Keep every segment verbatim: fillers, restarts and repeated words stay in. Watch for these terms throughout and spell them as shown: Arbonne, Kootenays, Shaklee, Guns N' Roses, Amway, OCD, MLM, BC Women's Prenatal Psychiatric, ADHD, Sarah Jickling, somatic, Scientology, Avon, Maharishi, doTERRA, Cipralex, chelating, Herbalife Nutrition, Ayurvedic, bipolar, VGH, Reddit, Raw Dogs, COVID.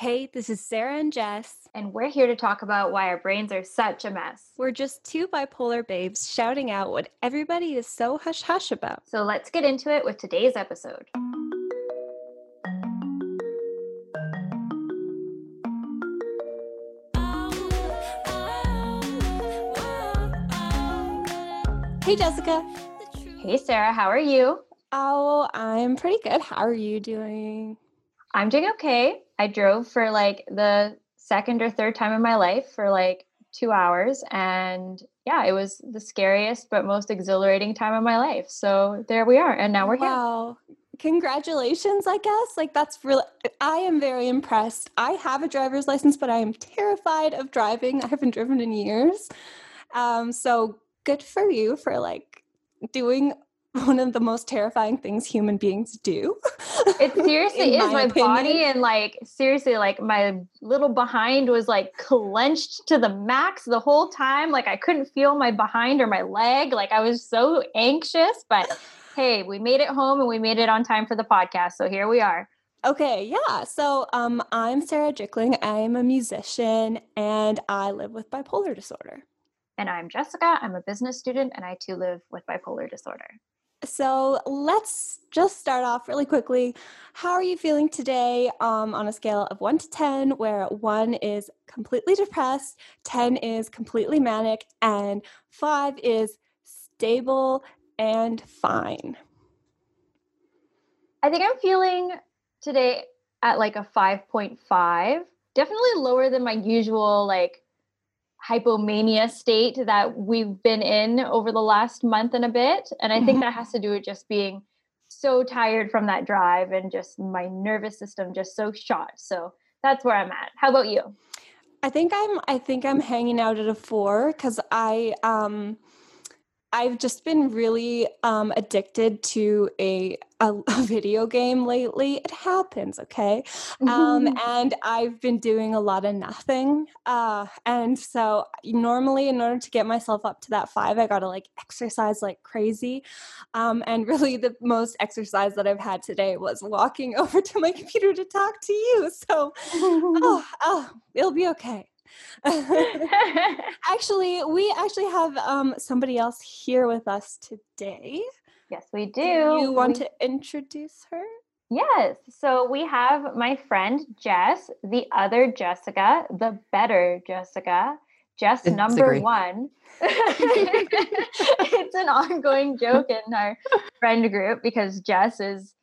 Hey, this is Sarah and Jess, and we're here to talk about why our brains are such a mess. We're just two bipolar babes shouting out what everybody is so hush-hush about. So let's get into it with today's episode. Hey, Jessica. Hey, Sarah. How are you? Oh, I'm pretty good. How are you doing? I'm doing okay. I drove for like the second or third time in my life for like two hours. And yeah, it was the scariest, but most exhilarating time of my life. So there we are. And now we're here. Wow. Congratulations, I guess. Like that's really, I am very impressed. I have a driver's license, but I am terrified of driving. I haven't driven in years. Um, so good for you for like doing one of the most terrifying things human beings do. It seriously is. My, my body and like, seriously, like my little behind was like clenched to the max the whole time. Like I couldn't feel my behind or my leg. Like I was so anxious, but hey, we made it home and we made it on time for the podcast. So here we are. Okay. Yeah. So um, I'm Sarah Jickling. I'm a musician and I live with bipolar disorder. And I'm Jessica. I'm a business student and I too live with bipolar disorder. So let's just start off really quickly. How are you feeling today um, on a scale of one to ten, where one is completely depressed, ten is completely manic, and five is stable and fine? I think I'm feeling today at like a five point five, definitely lower than my usual like hypomania state that we've been in over the last month and a bit. And I think that has to do with just being so tired from that drive and just my nervous system just so shot. So that's where I'm at. How about you? I think I'm, I think I'm hanging out at a four because I, um, I've just been really um, addicted to a, a a video game lately. It happens, okay? Um, and I've been doing a lot of nothing. Uh, and so normally in order to get myself up to that five, I got to like exercise like crazy. Um, and really the most exercise that I've had today was walking over to my computer to talk to you. So oh, oh, it'll be okay. actually, we actually have um, somebody else here with us today. Yes, we do. Do you want we... to introduce her? Yes. So we have my friend Jess, the other Jessica, the better Jessica, Jess number one. It's an ongoing joke in our friend group because Jess is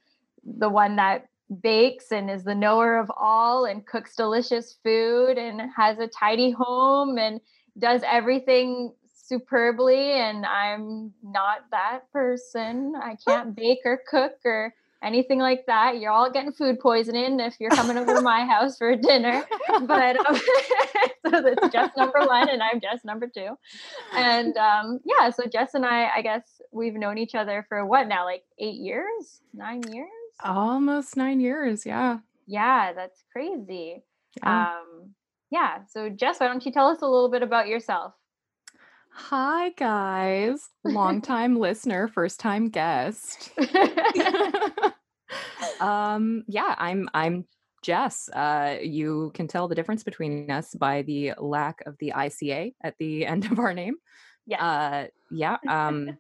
the one that bakes and is the knower of all and cooks delicious food and has a tidy home and does everything superbly. And I'm not that person. I can't bake or cook or anything like that. You're all getting food poisoning if you're coming over to my house for dinner. But um, so that's Jess number one and I'm Jess number two. And um, yeah, so Jess and I, I guess we've known each other for what now, like eight years, nine years? Almost nine years. Yeah. Yeah. That's crazy. Yeah. Um, yeah. So Jess, why don't you tell us a little bit about yourself? Hi guys. Longtime listener, first time guest. um, yeah, I'm, I'm Jess. Uh, you can tell the difference between us by the lack of the I C A at the end of our name. Yeah. Uh, yeah. Um,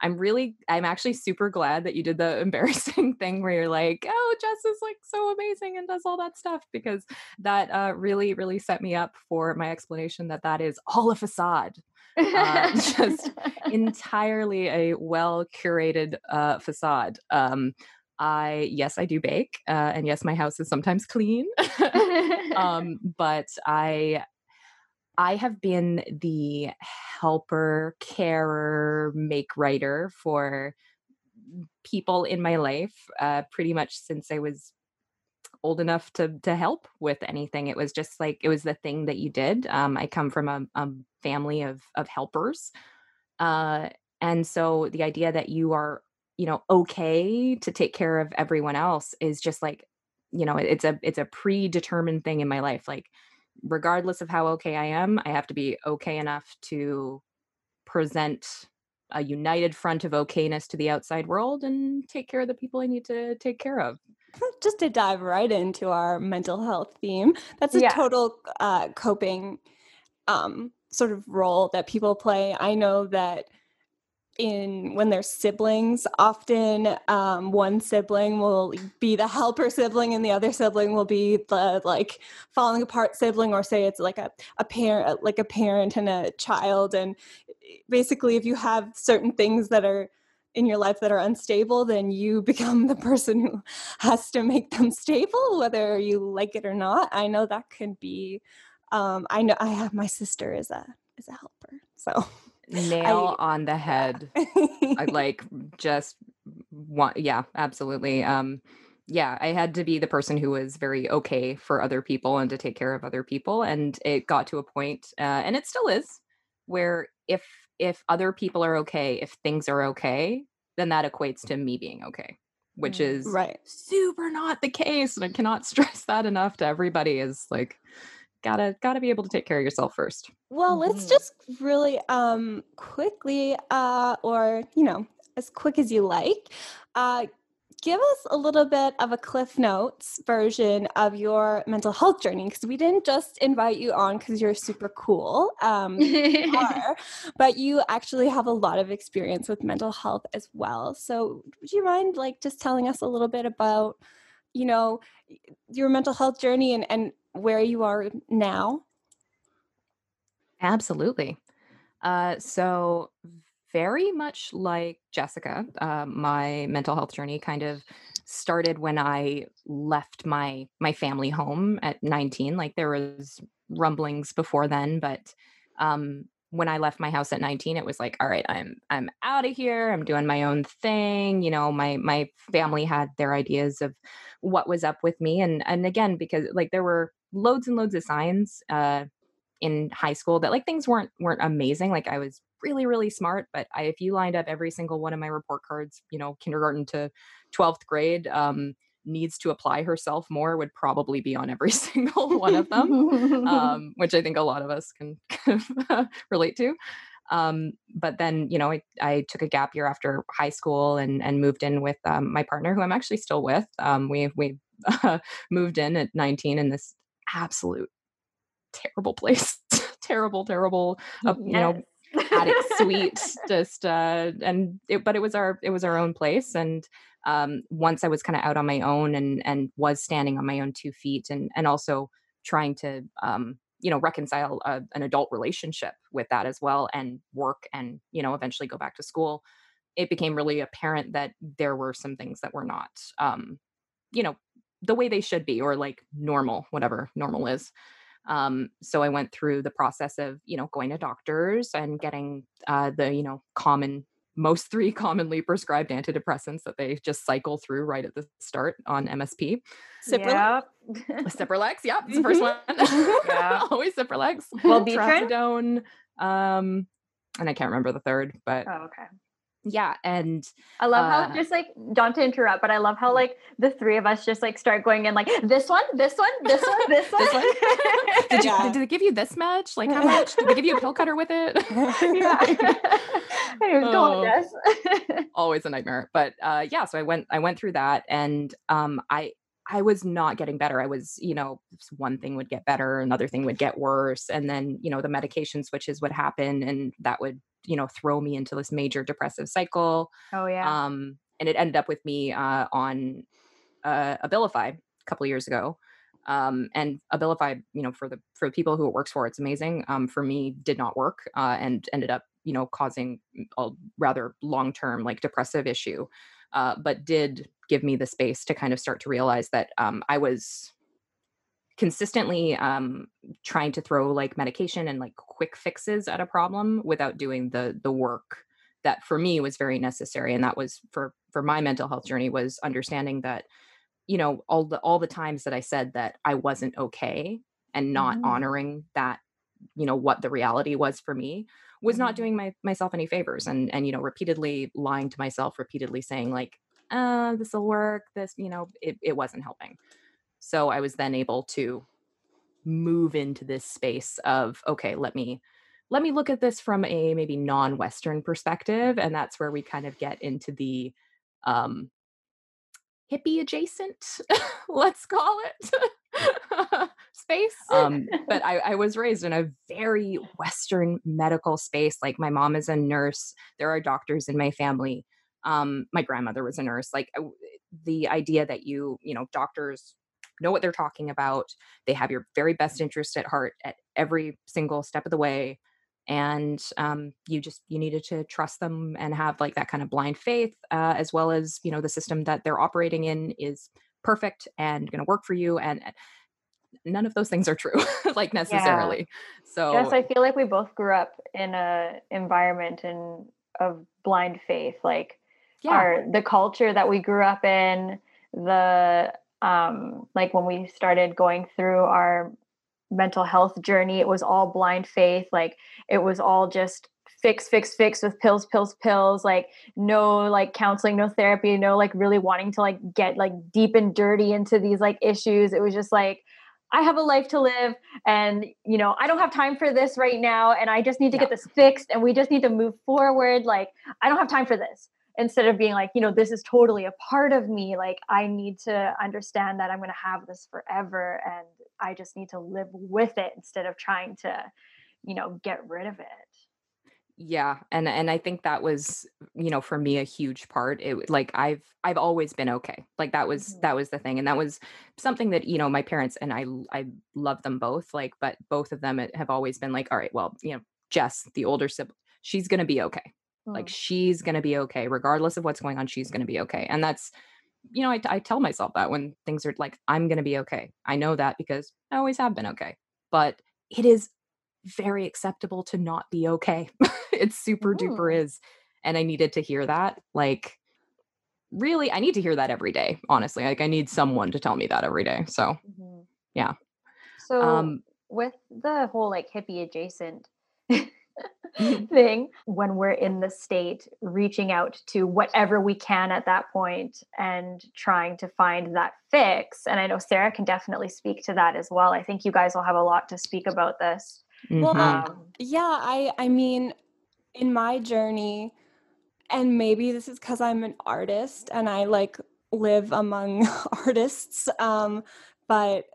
I'm really, I'm actually super glad that you did the embarrassing thing where you're like, oh, Jess is like so amazing and does all that stuff, because that uh, really, really set me up for my explanation that that is all a facade, uh, just entirely a well curated uh, facade. Um, I, yes, I do bake. Uh, and yes, my house is sometimes clean, um, but I I have been the helper, carer, make writer for people in my life uh, pretty much since I was old enough to to help with anything. It was just like, it was the thing that you did. Um, I come from a, a family of of helpers. Uh, and so the idea that you are, you know, okay to take care of everyone else is just like, you know, it's a it's a predetermined thing in my life. Like, regardless of how okay I am, I have to be okay enough to present a united front of okayness to the outside world and take care of the people I need to take care of. Just to dive right into our mental health theme, that's a yeah. total uh, coping um, sort of role that people play. I know that in when they're siblings, often um, one sibling will be the helper sibling and the other sibling will be the like falling apart sibling, or say it's like a, a parent, like a parent and a child. And basically, if you have certain things that are in your life that are unstable, then you become the person who has to make them stable, whether you like it or not. I know that could be, um, I know I have my sister is a, is a helper. So nail I, on the head. Yeah. I like just want, yeah, absolutely. Um, yeah, I had to be the person who was very okay for other people and to take care of other people. And it got to a point, uh, and it still is, where if, if other people are okay, if things are okay, then that equates to me being okay, which is right. super not the case. And I cannot stress that enough to everybody, is like, gotta, gotta be able to take care of yourself first. Well, mm-hmm. let's just really um, quickly, uh, or, you know, as quick as you like, uh, give us a little bit of a Cliff Notes version of your mental health journey, because we didn't just invite you on because you're super cool, um, you are, but you actually have a lot of experience with mental health as well. So would you mind like just telling us a little bit about, you know, your mental health journey and, and where you are now? Absolutely. Uh, so very much like Jessica, uh, my mental health journey kind of started when I left my my family home at nineteen. Like there was rumblings before then, but um, when I left my house at nineteen, it was like, all right, I'm I'm out of here. I'm doing my own thing. You know, my my family had their ideas of what was up with me, and and again, because like there were loads and loads of signs uh, in high school that like things weren't weren't amazing. Like I was really, really smart. But I, if you lined up every single one of my report cards, you know, kindergarten to twelfth grade, um, needs to apply herself more would probably be on every single one of them, um, which I think a lot of us can kind of relate to. Um, but then, you know, I, I took a gap year after high school and, and moved in with um, my partner, who I'm actually still with. Um, we we uh, moved in at nineteen in this absolute terrible place, terrible, terrible, uh, yes. you know, attic suite, just, uh, and it, but it was our, it was our own place. And, um, once I was kind of out on my own and, and was standing on my own two feet and, and also trying to, um, you know, reconcile a, an adult relationship with that as well, and work and, you know, eventually go back to school, it became really apparent that there were some things that were not, um, you know, the way they should be, or like normal, whatever normal is. Um, so I went through the process of, you know, going to doctors and getting, uh, the, you know, common, most three commonly prescribed antidepressants that they just cycle through right at the start on M S P. Cipralex. Yep. Cipralex. Yeah. It's the first one. Yeah. Always Cipralex. Well, Tracidone. Um, and I can't remember the third, but. Oh, okay. Yeah. And I love uh, how just like, don't to interrupt, but I love how like the three of us just like start going in like this one, this one, this one, this one. This one? Did you, yeah. did they give you this much? Like how much? Did they give you a pill cutter with it? Yeah. Go on, Jess. Always a nightmare. But uh, yeah, so I went, I went through that, and um, I, I was not getting better. I was, you know, one thing would get better, another thing would get worse. And then, you know, the medication switches would happen, and that would, you know, throw me into this major depressive cycle. Oh yeah. Um, and it ended up with me, uh, on, uh, Abilify a couple of years ago. Um, and Abilify, you know, for the, for the people who it works for, it's amazing. Um, for me, did not work, uh, and ended up, you know, causing a rather long-term like depressive issue. Uh, but did give me the space to kind of start to realize that, um, I was consistently um, trying to throw like medication and like quick fixes at a problem without doing the the work that for me was very necessary. And that was for for my mental health journey, was understanding that, you know, all the all the times that I said that I wasn't okay and not mm-hmm. honoring that, you know, what the reality was for me was mm-hmm. not doing my myself any favors, and and you know, repeatedly lying to myself, repeatedly saying like, uh, this will work, this, you know, it it wasn't helping. So I was then able to move into this space of, okay, let me let me look at this from a maybe non-Western perspective. And that's where we kind of get into the um, hippie adjacent, let's call it, space. Um, but I, I was raised in a very Western medical space. Like my mom is a nurse. There are doctors in my family. Um, my grandmother was a nurse. Like the idea that you, you know, doctors know what they're talking about. They have your very best interest at heart at every single step of the way. And um, you just, you needed to trust them and have like that kind of blind faith, uh, as well as, you know, the system that they're operating in is perfect and going to work for you. And none of those things are true, like necessarily. Yeah. So yes, I feel like we both grew up in a environment and of blind faith, like yeah. our, the culture that we grew up in, the, um, like when we started going through our mental health journey, it was all blind faith. Like it was all just fix, fix, fix with pills, pills, pills, like no, like counseling, no therapy, no, like really wanting to like get like deep and dirty into these like issues. It was just like, I have a life to live and, you know, I don't have time for this right now. And I just need to yeah. get this fixed and we just need to move forward. Like, I don't have time for this. Instead of being like, you know, this is totally a part of me. Like, I need to understand that I'm going to have this forever. And I just need to live with it instead of trying to, you know, get rid of it. Yeah. And, and I think that was, you know, for me, a huge part. It like, I've, I've always been okay. Like that was, mm-hmm. that was the thing. And that was something that, you know, my parents and I, I love them both. Like, but both of them have always been like, all right, well, you know, Jess, the older sibling, she's going to be okay. Like she's going to be okay, regardless of what's going on, she's going to be okay. And that's, you know, I, I tell myself that when things are like, I'm going to be okay. I know that because I always have been okay, but it is very acceptable to not be okay. It super Ooh. Duper is. And I needed to hear that. Like really, I need to hear that every day. Honestly, like I need someone to tell me that every day. So mm-hmm. yeah. So um, with the whole like hippie adjacent thing, when we're in the state, reaching out to whatever we can at that point and trying to find that fix. And I know Sarah can definitely speak to that as well. I think you guys will have a lot to speak about this. Mm-hmm. Well, um, yeah, I, I mean, in my journey, and maybe this is because I'm an artist and I like live among artists, um, but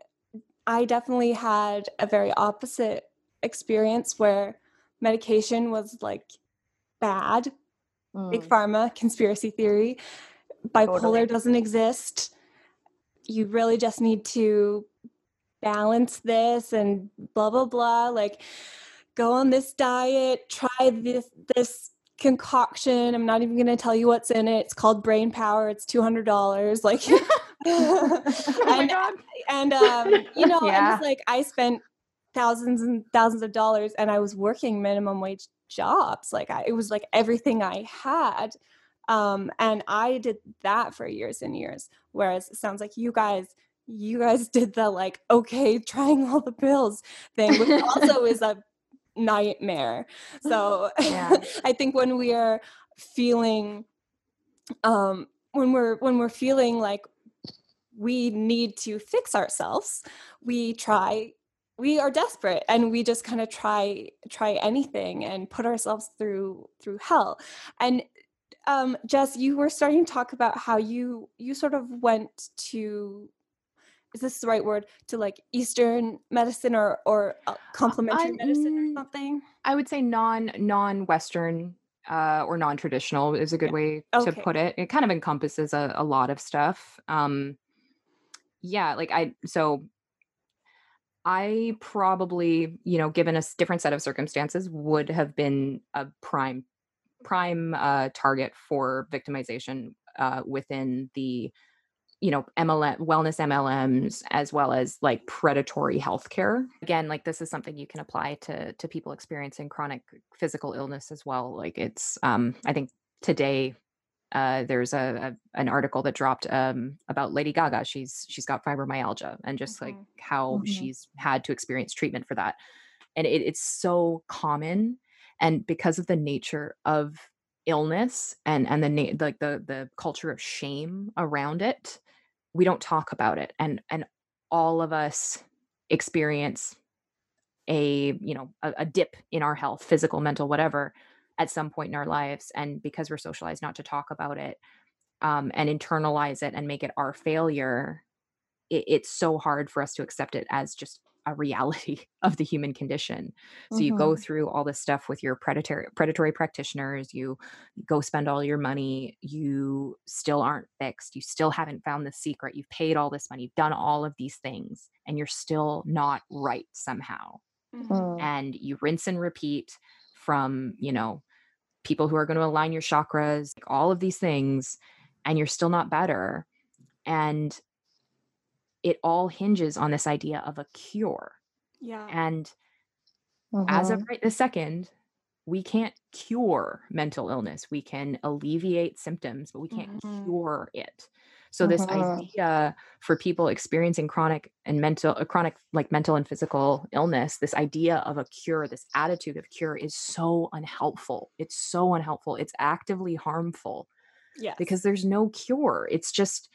I definitely had a very opposite experience where medication was like bad, mm. big pharma, conspiracy theory, bipolar totally. Doesn't exist. You really just need to balance this and blah, blah, blah. Like go on this diet, try this, this concoction. I'm not even going to tell you what's in it. It's called Brain Power. It's two hundred dollars. Like, oh my and, God. and um, you know, yeah. I was like, I spent thousands and thousands of dollars. And I was working minimum wage jobs. Like I, it was like everything I had. Um, and I did that for years and years. Whereas it sounds like you guys, you guys did the like, okay, trying all the pills thing, which also is a nightmare. So yeah. I think when we are feeling, um, when we're, when we're feeling like we need to fix ourselves, we try we are desperate and we just kind of try, try anything and put ourselves through, through hell. And, um, Jess, you were starting to talk about how you, you sort of went to, is this the right word, to like Eastern medicine or, or complementary I, medicine or something? I would say non, non-Western, uh, or non-traditional is a good yeah. way okay. to put it. It kind of encompasses a, a lot of stuff. Um, yeah, like I, so I probably, you know, given a different set of circumstances, would have been a prime, prime uh, target for victimization uh, within the, you know, M L M, wellness M L Ms, as well as like predatory healthcare. Again, like this is something you can apply to to people experiencing chronic physical illness as well. Like it's, um, I think today uh, there's a, a an article that dropped um, about Lady Gaga. She's she's got fibromyalgia and just mm-hmm. like how mm-hmm. she's had to experience treatment for that. And it, it's so common. And because of the nature of illness and and the na- like the the culture of shame around it, we don't talk about it. And and all of us experience a, you know, a, a dip in our health, physical, mental, whatever, at some point in our lives. And because we're socialized not to talk about it um, and internalize it and make it our failure, it, it's so hard for us to accept it as just a reality of the human condition. So mm-hmm. you go through all this stuff with your predatory predatory practitioners, you go spend all your money, you still aren't fixed, you still haven't found the secret, you've paid all this money, you've done all of these things, and you're still not right somehow. Mm-hmm. And you rinse and repeat from, you know, people who are going to align your chakras, like all of these things, and you're still not better. And it all hinges on this idea of a cure. Yeah. And uh-huh. as of right this second, we can't cure mental illness. We can alleviate symptoms, but we can't mm-hmm. cure it. So uh-huh. this idea for people experiencing chronic and mental, uh, chronic like mental and physical illness, this idea of a cure, this attitude of cure is so unhelpful. It's so unhelpful. It's actively harmful. Yes. Because there's no cure. It's just...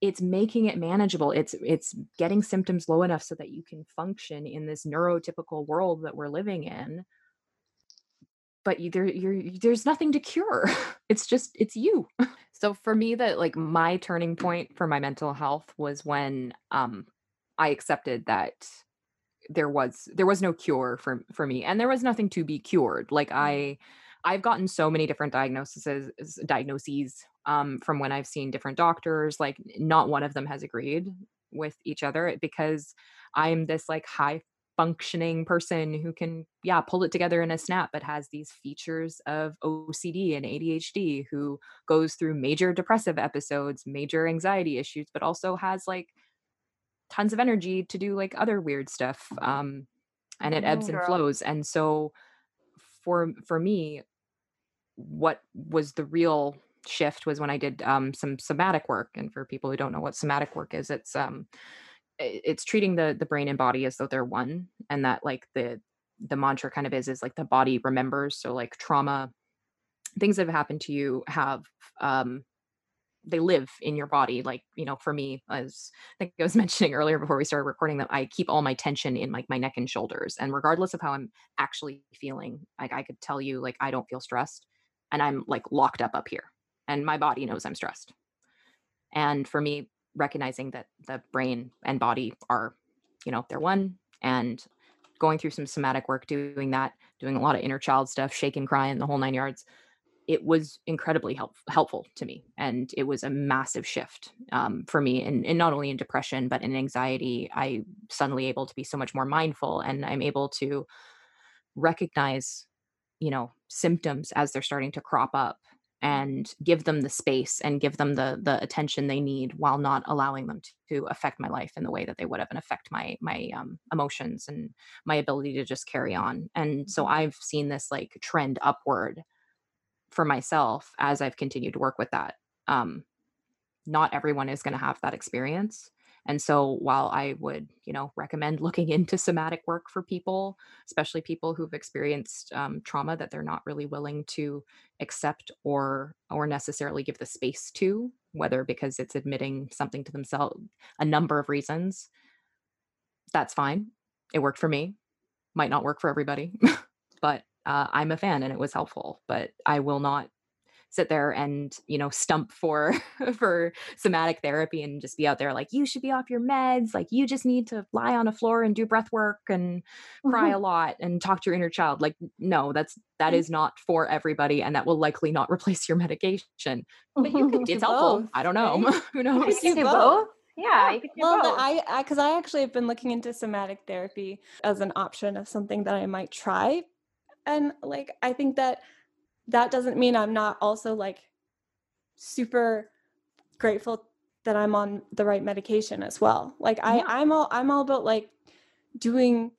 it's making it manageable. It's it's getting symptoms low enough so that you can function in this neurotypical world that we're living in. But you, there, you're, there's nothing to cure. It's just, it's you. So for me, that like my turning point for my mental health was when um, I accepted that there was there was no cure for for me, and there was nothing to be cured. Like I. I've gotten so many different diagnoses, diagnoses um, from when I've seen different doctors, like not one of them has agreed with each other, because I'm this like high functioning person who can, yeah, pull it together in a snap, but has these features of O C D and A D H D, who goes through major depressive episodes, major anxiety issues, but also has like tons of energy to do like other weird stuff. Um, and it ebbs oh, and flows. And so for, for me, what was the real shift was when I did um, some somatic work. And for people who don't know what somatic work is, it's um, it's treating the the brain and body as though they're one, and that like the the mantra kind of is is like the body remembers. So like trauma, things that have happened to you have um, they live in your body. Like, you know, for me, as I think I was mentioning earlier before we started recording, that I keep all my tension in like my neck and shoulders. And regardless of how I'm actually feeling, like I could tell you, like, I don't feel stressed, and I'm like locked up up here, and my body knows I'm stressed. And for me, recognizing that the brain and body are, you know, they're one, and going through some somatic work, doing that, doing a lot of inner child stuff, shake and cry and the whole nine yards, it was incredibly help, helpful to me. And it was a massive shift um, for me. And, and not only in depression, but in anxiety, I suddenly able to be so much more mindful, and I'm able to recognize, you know, symptoms as they're starting to crop up, and give them the space and give them the the attention they need, while not allowing them to, to affect my life in the way that they would have, and affect my, my um, emotions and my ability to just carry on. And so I've seen this like trend upward for myself as I've continued to work with that. Um, not everyone is going to have that experience. And so while I would, you know, recommend looking into somatic work for people, especially people who've experienced um, trauma that they're not really willing to accept or, or necessarily give the space to, whether because it's admitting something to themselves, a number of reasons, that's fine. It worked for me. Might not work for everybody, but Uh, I'm a fan, and it was helpful, but I will not sit there and, you know, stump for, for somatic therapy and just be out there like, you should be off your meds. Like, you just need to lie on a floor and do breath work and cry mm-hmm. a lot and talk to your inner child. Like, no, that's, that is not for everybody. And that will likely not replace your medication, but you can, it's helpful. Both. I don't know. Right? Who knows? You can do both. Yeah, you can do well, both. I, I, cause I actually have been looking into somatic therapy as an option of something that I might try. And like, I think that that doesn't mean I'm not also like super grateful that I'm on the right medication as well. Like I, yeah. I'm all, I'm all about like doing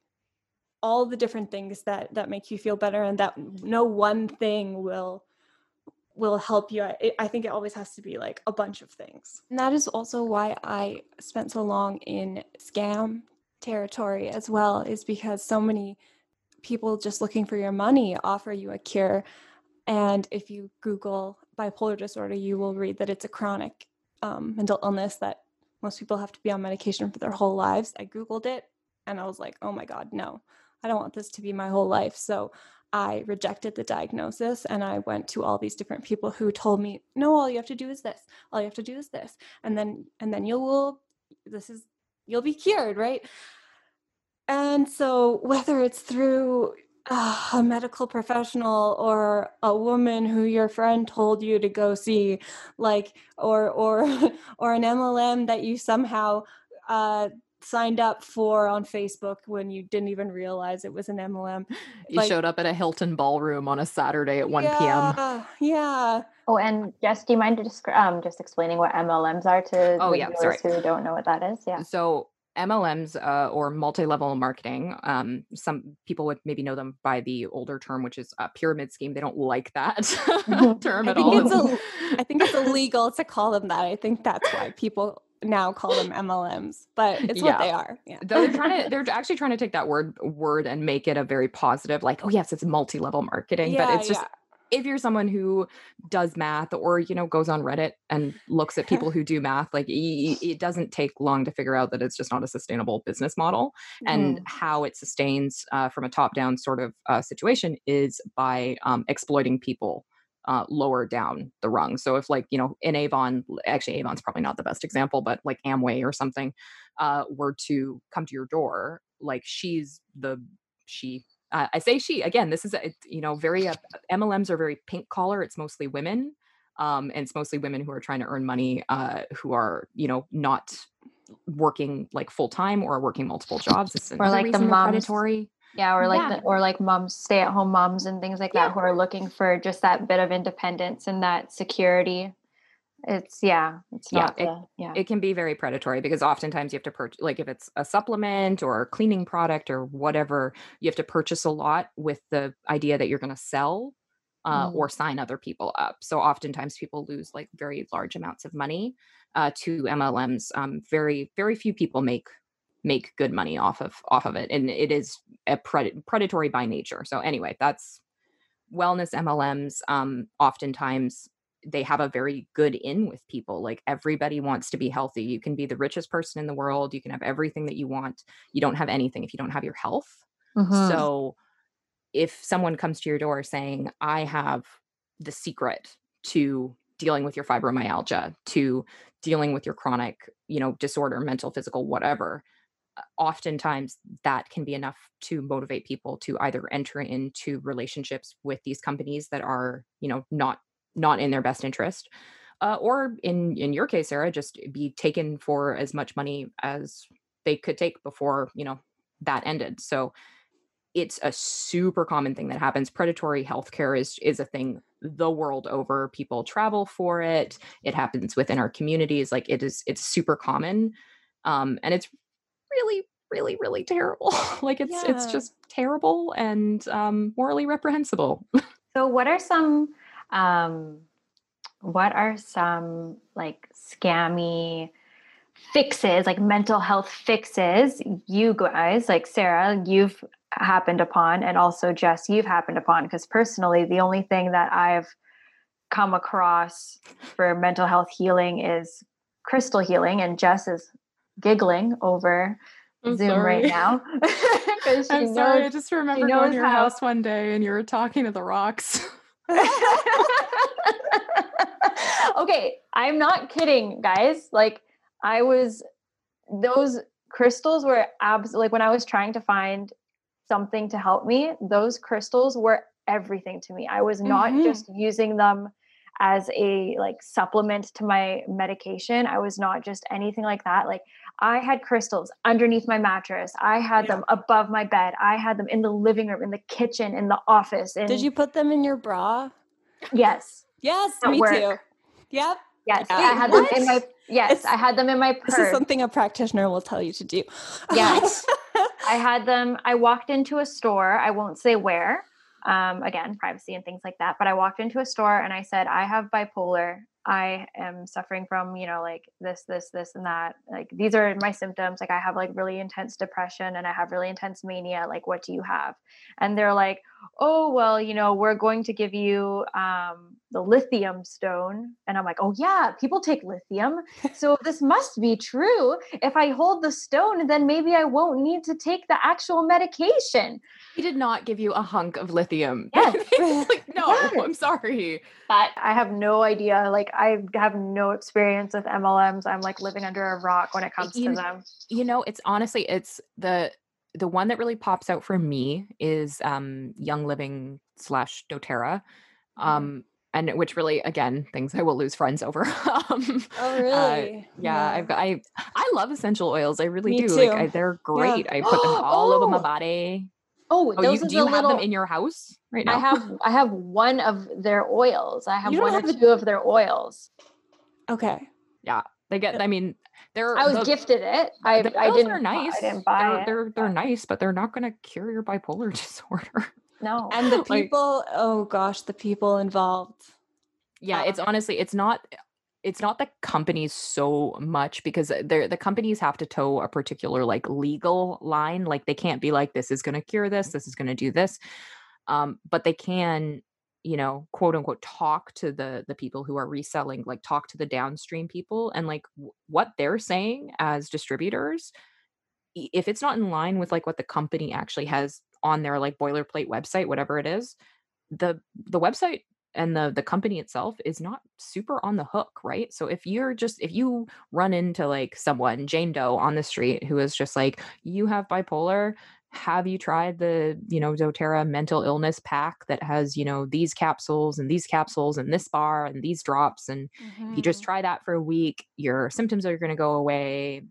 all the different things that, that make you feel better, and that no one thing will, will help you. I, I think it always has to be like a bunch of things. And that is also why I spent so long in scam territory as well, is because so many people just looking for your money offer you a cure. And if you Google bipolar disorder, you will read that it's a chronic um, mental illness that most people have to be on medication for their whole lives. I Googled it, and I was like, oh my God, no, I don't want this to be my whole life. So I rejected the diagnosis and I went to all these different people who told me, no, all you have to do is this. All you have to do is this. And then, and then you'll, this is, you'll be cured, right? And so whether it's through uh, a medical professional or a woman who your friend told you to go see, like, or, or, or an M L M that you somehow, uh, signed up for on Facebook when you didn't even realize it was an M L M. You like, showed up at a Hilton ballroom on a Saturday at one p.m. Yeah. Oh, and Jess, do you mind just, um, just explaining what M L Ms are to oh, yeah, those sorry. who don't know what that is? Yeah. So M L Ms uh, or multi-level marketing, um, some people would maybe know them by the older term, which is a pyramid scheme. They don't like that term at all. It's a, I think it's illegal to call them that. I think that's why people now call them M L Ms, but it's yeah. what they are. Yeah. They're trying to, they're actually trying to take that word word and make it a very positive, like, oh yes, it's multi-level marketing, yeah, but it's just, yeah. if you're someone who does math or, you know, goes on Reddit and looks at people who do math, like it doesn't take long to figure out that it's just not a sustainable business model. Mm. And how it sustains uh, from a top-down sort of uh, situation is by um, exploiting people Uh, lower down the rung. So if like, you know, in Avon, actually Avon's probably not the best example, but like Amway or something uh, were to come to your door, like she's the, she, uh, I say she, again, this is, a, you know, very, uh, M L Ms are very pink collar. It's mostly women. Um, and it's mostly women who are trying to earn money, uh, who are, you know, not working like full time or working multiple jobs. It's or like the moms. Predatory. Yeah, or like yeah. The, or like moms, stay-at-home moms and things like yeah. that who are looking for just that bit of independence and that security. It's yeah, it's not yeah, the, it, yeah. It can be very predatory because oftentimes you have to purchase, like if it's a supplement or a cleaning product or whatever, you have to purchase a lot with the idea that you're going to sell uh, mm. or sign other people up. So oftentimes people lose like very large amounts of money uh, to M L Ms. Um, very very few people make. make good money off of, off of it. And it is a pred- predatory by nature. So anyway, that's wellness M L Ms. Um, oftentimes they have a very good in with people. Like everybody wants to be healthy. You can be the richest person in the world. You can have everything that you want. You don't have anything if you don't have your health. Mm-hmm. So if someone comes to your door saying, I have the secret to dealing with your fibromyalgia, to dealing with your chronic, you know, disorder, mental, physical, whatever, oftentimes that can be enough to motivate people to either enter into relationships with these companies that are, you know, not, not in their best interest, uh, or in, in your case, Sarah, just be taken for as much money as they could take before, you know, that ended. So it's a super common thing that happens. Predatory healthcare is, is a thing the world over. People travel for it. It happens within our communities. Like it is, it's super common. Um, and it's, really, really, really terrible. like it's, yeah. it's just terrible and, um, morally reprehensible. So what are some, um, what are some like scammy fixes, like mental health fixes you guys, like Sarah, you've happened upon, and also Jess, you've happened upon? Because personally, the only thing that I've come across for mental health healing is crystal healing, and Jess is giggling over I'm Zoom sorry. right now. she I'm knows, sorry. I just remember going to your how... house one day and you were talking to the rocks. Okay. I'm not kidding, guys. Like I was, those crystals were abs. Like when I was trying to find something to help me, those crystals were everything to me. I was not mm-hmm. just using them as a like supplement to my medication. I was not just anything like that. Like I had crystals underneath my mattress. I had yeah. them above my bed. I had them in the living room, in the kitchen, in the office. In... Did you put them in your bra? Yes. Yes, at me work. Too. Yep. Yes, yeah. I had what? them in my yes, it's, I had them in my purse. This is something a practitioner will tell you to do. Yes. I had them. I walked into a store. I won't say where. Um, again, privacy and things like that. But I walked into a store and I said, I have bipolar I am suffering from, you know, like this, this, this, and that, like, these are my symptoms. Like, I have like really intense depression and I have really intense mania. Like, what do you have? And they're like, oh, well, you know, we're going to give you, um, the lithium stone. And I'm like, oh yeah, people take lithium. So this must be true. If I hold the stone, then maybe I won't need to take the actual medication. He did not give you a hunk of lithium. Yes. Like, no, yes. I'm sorry. But I have no idea. Like, I have no experience with M L Ms. I'm like living under a rock when it comes you, to them. You know, it's honestly, it's the, the one that really pops out for me is, um, Young Living slash doTERRA. Um, mm-hmm. And which really, again, things I will lose friends over. um, oh, really? Uh, yeah, yeah, I've got. I I love essential oils. I really Me do. Too. Like I, they're great. Yeah. I put them all oh! over my body. Oh, oh those you, are do you have little... them in your house right now? I have. I have one of their oils. I have one have or two of their oils. Okay. Yeah, they get. I mean, they're. I was the, gifted it. I. The I oils didn't. Are nice. I didn't buy they're, it. They're they're nice, but they're not going to cure your bipolar disorder. No. And the people, like, oh gosh, the people involved. Yeah. It's honestly, it's not, it's not the companies so much because they're, the companies have to toe a particular like legal line. Like they can't be like, this is going to cure this, this is going to do this. Um, but they can, you know, quote unquote, talk to the, the people who are reselling, like talk to the downstream people and like w- what they're saying as distributors, if it's not in line with like what the company actually has on their like boilerplate website, whatever it is, the, the website and the, the company itself is not super on the hook. Right. So if you're just, if you run into like someone, Jane Doe on the street, who is just like, you have bipolar, have you tried the, you know, doTERRA mental illness pack that has, you know, these capsules and these capsules and this bar and these drops. And mm-hmm. if you just try that for a week, your symptoms are going to go away.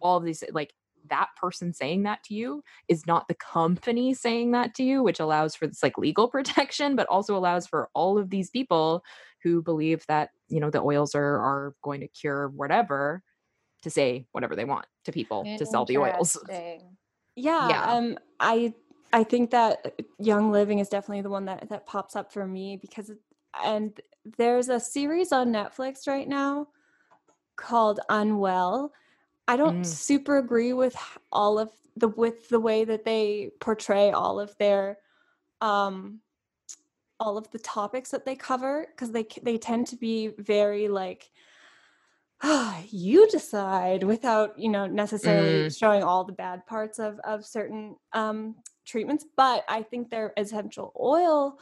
All of these, like, that person saying that to you is not the company saying that to you, which allows for this like legal protection, but also allows for all of these people who believe that, you know, the oils are, are going to cure whatever to say whatever they want to people to sell the oils. Yeah. yeah. Um, I, I think that Young Living is definitely the one that, that pops up for me because, and there's a series on Netflix right now called Unwell. I don't mm. super agree with all of the, with the way that they portray all of their, um, all of the topics that they cover. Cause they, they tend to be very like, oh, you decide without, you know, necessarily mm. showing all the bad parts of, of certain, um, treatments. But I think their essential oil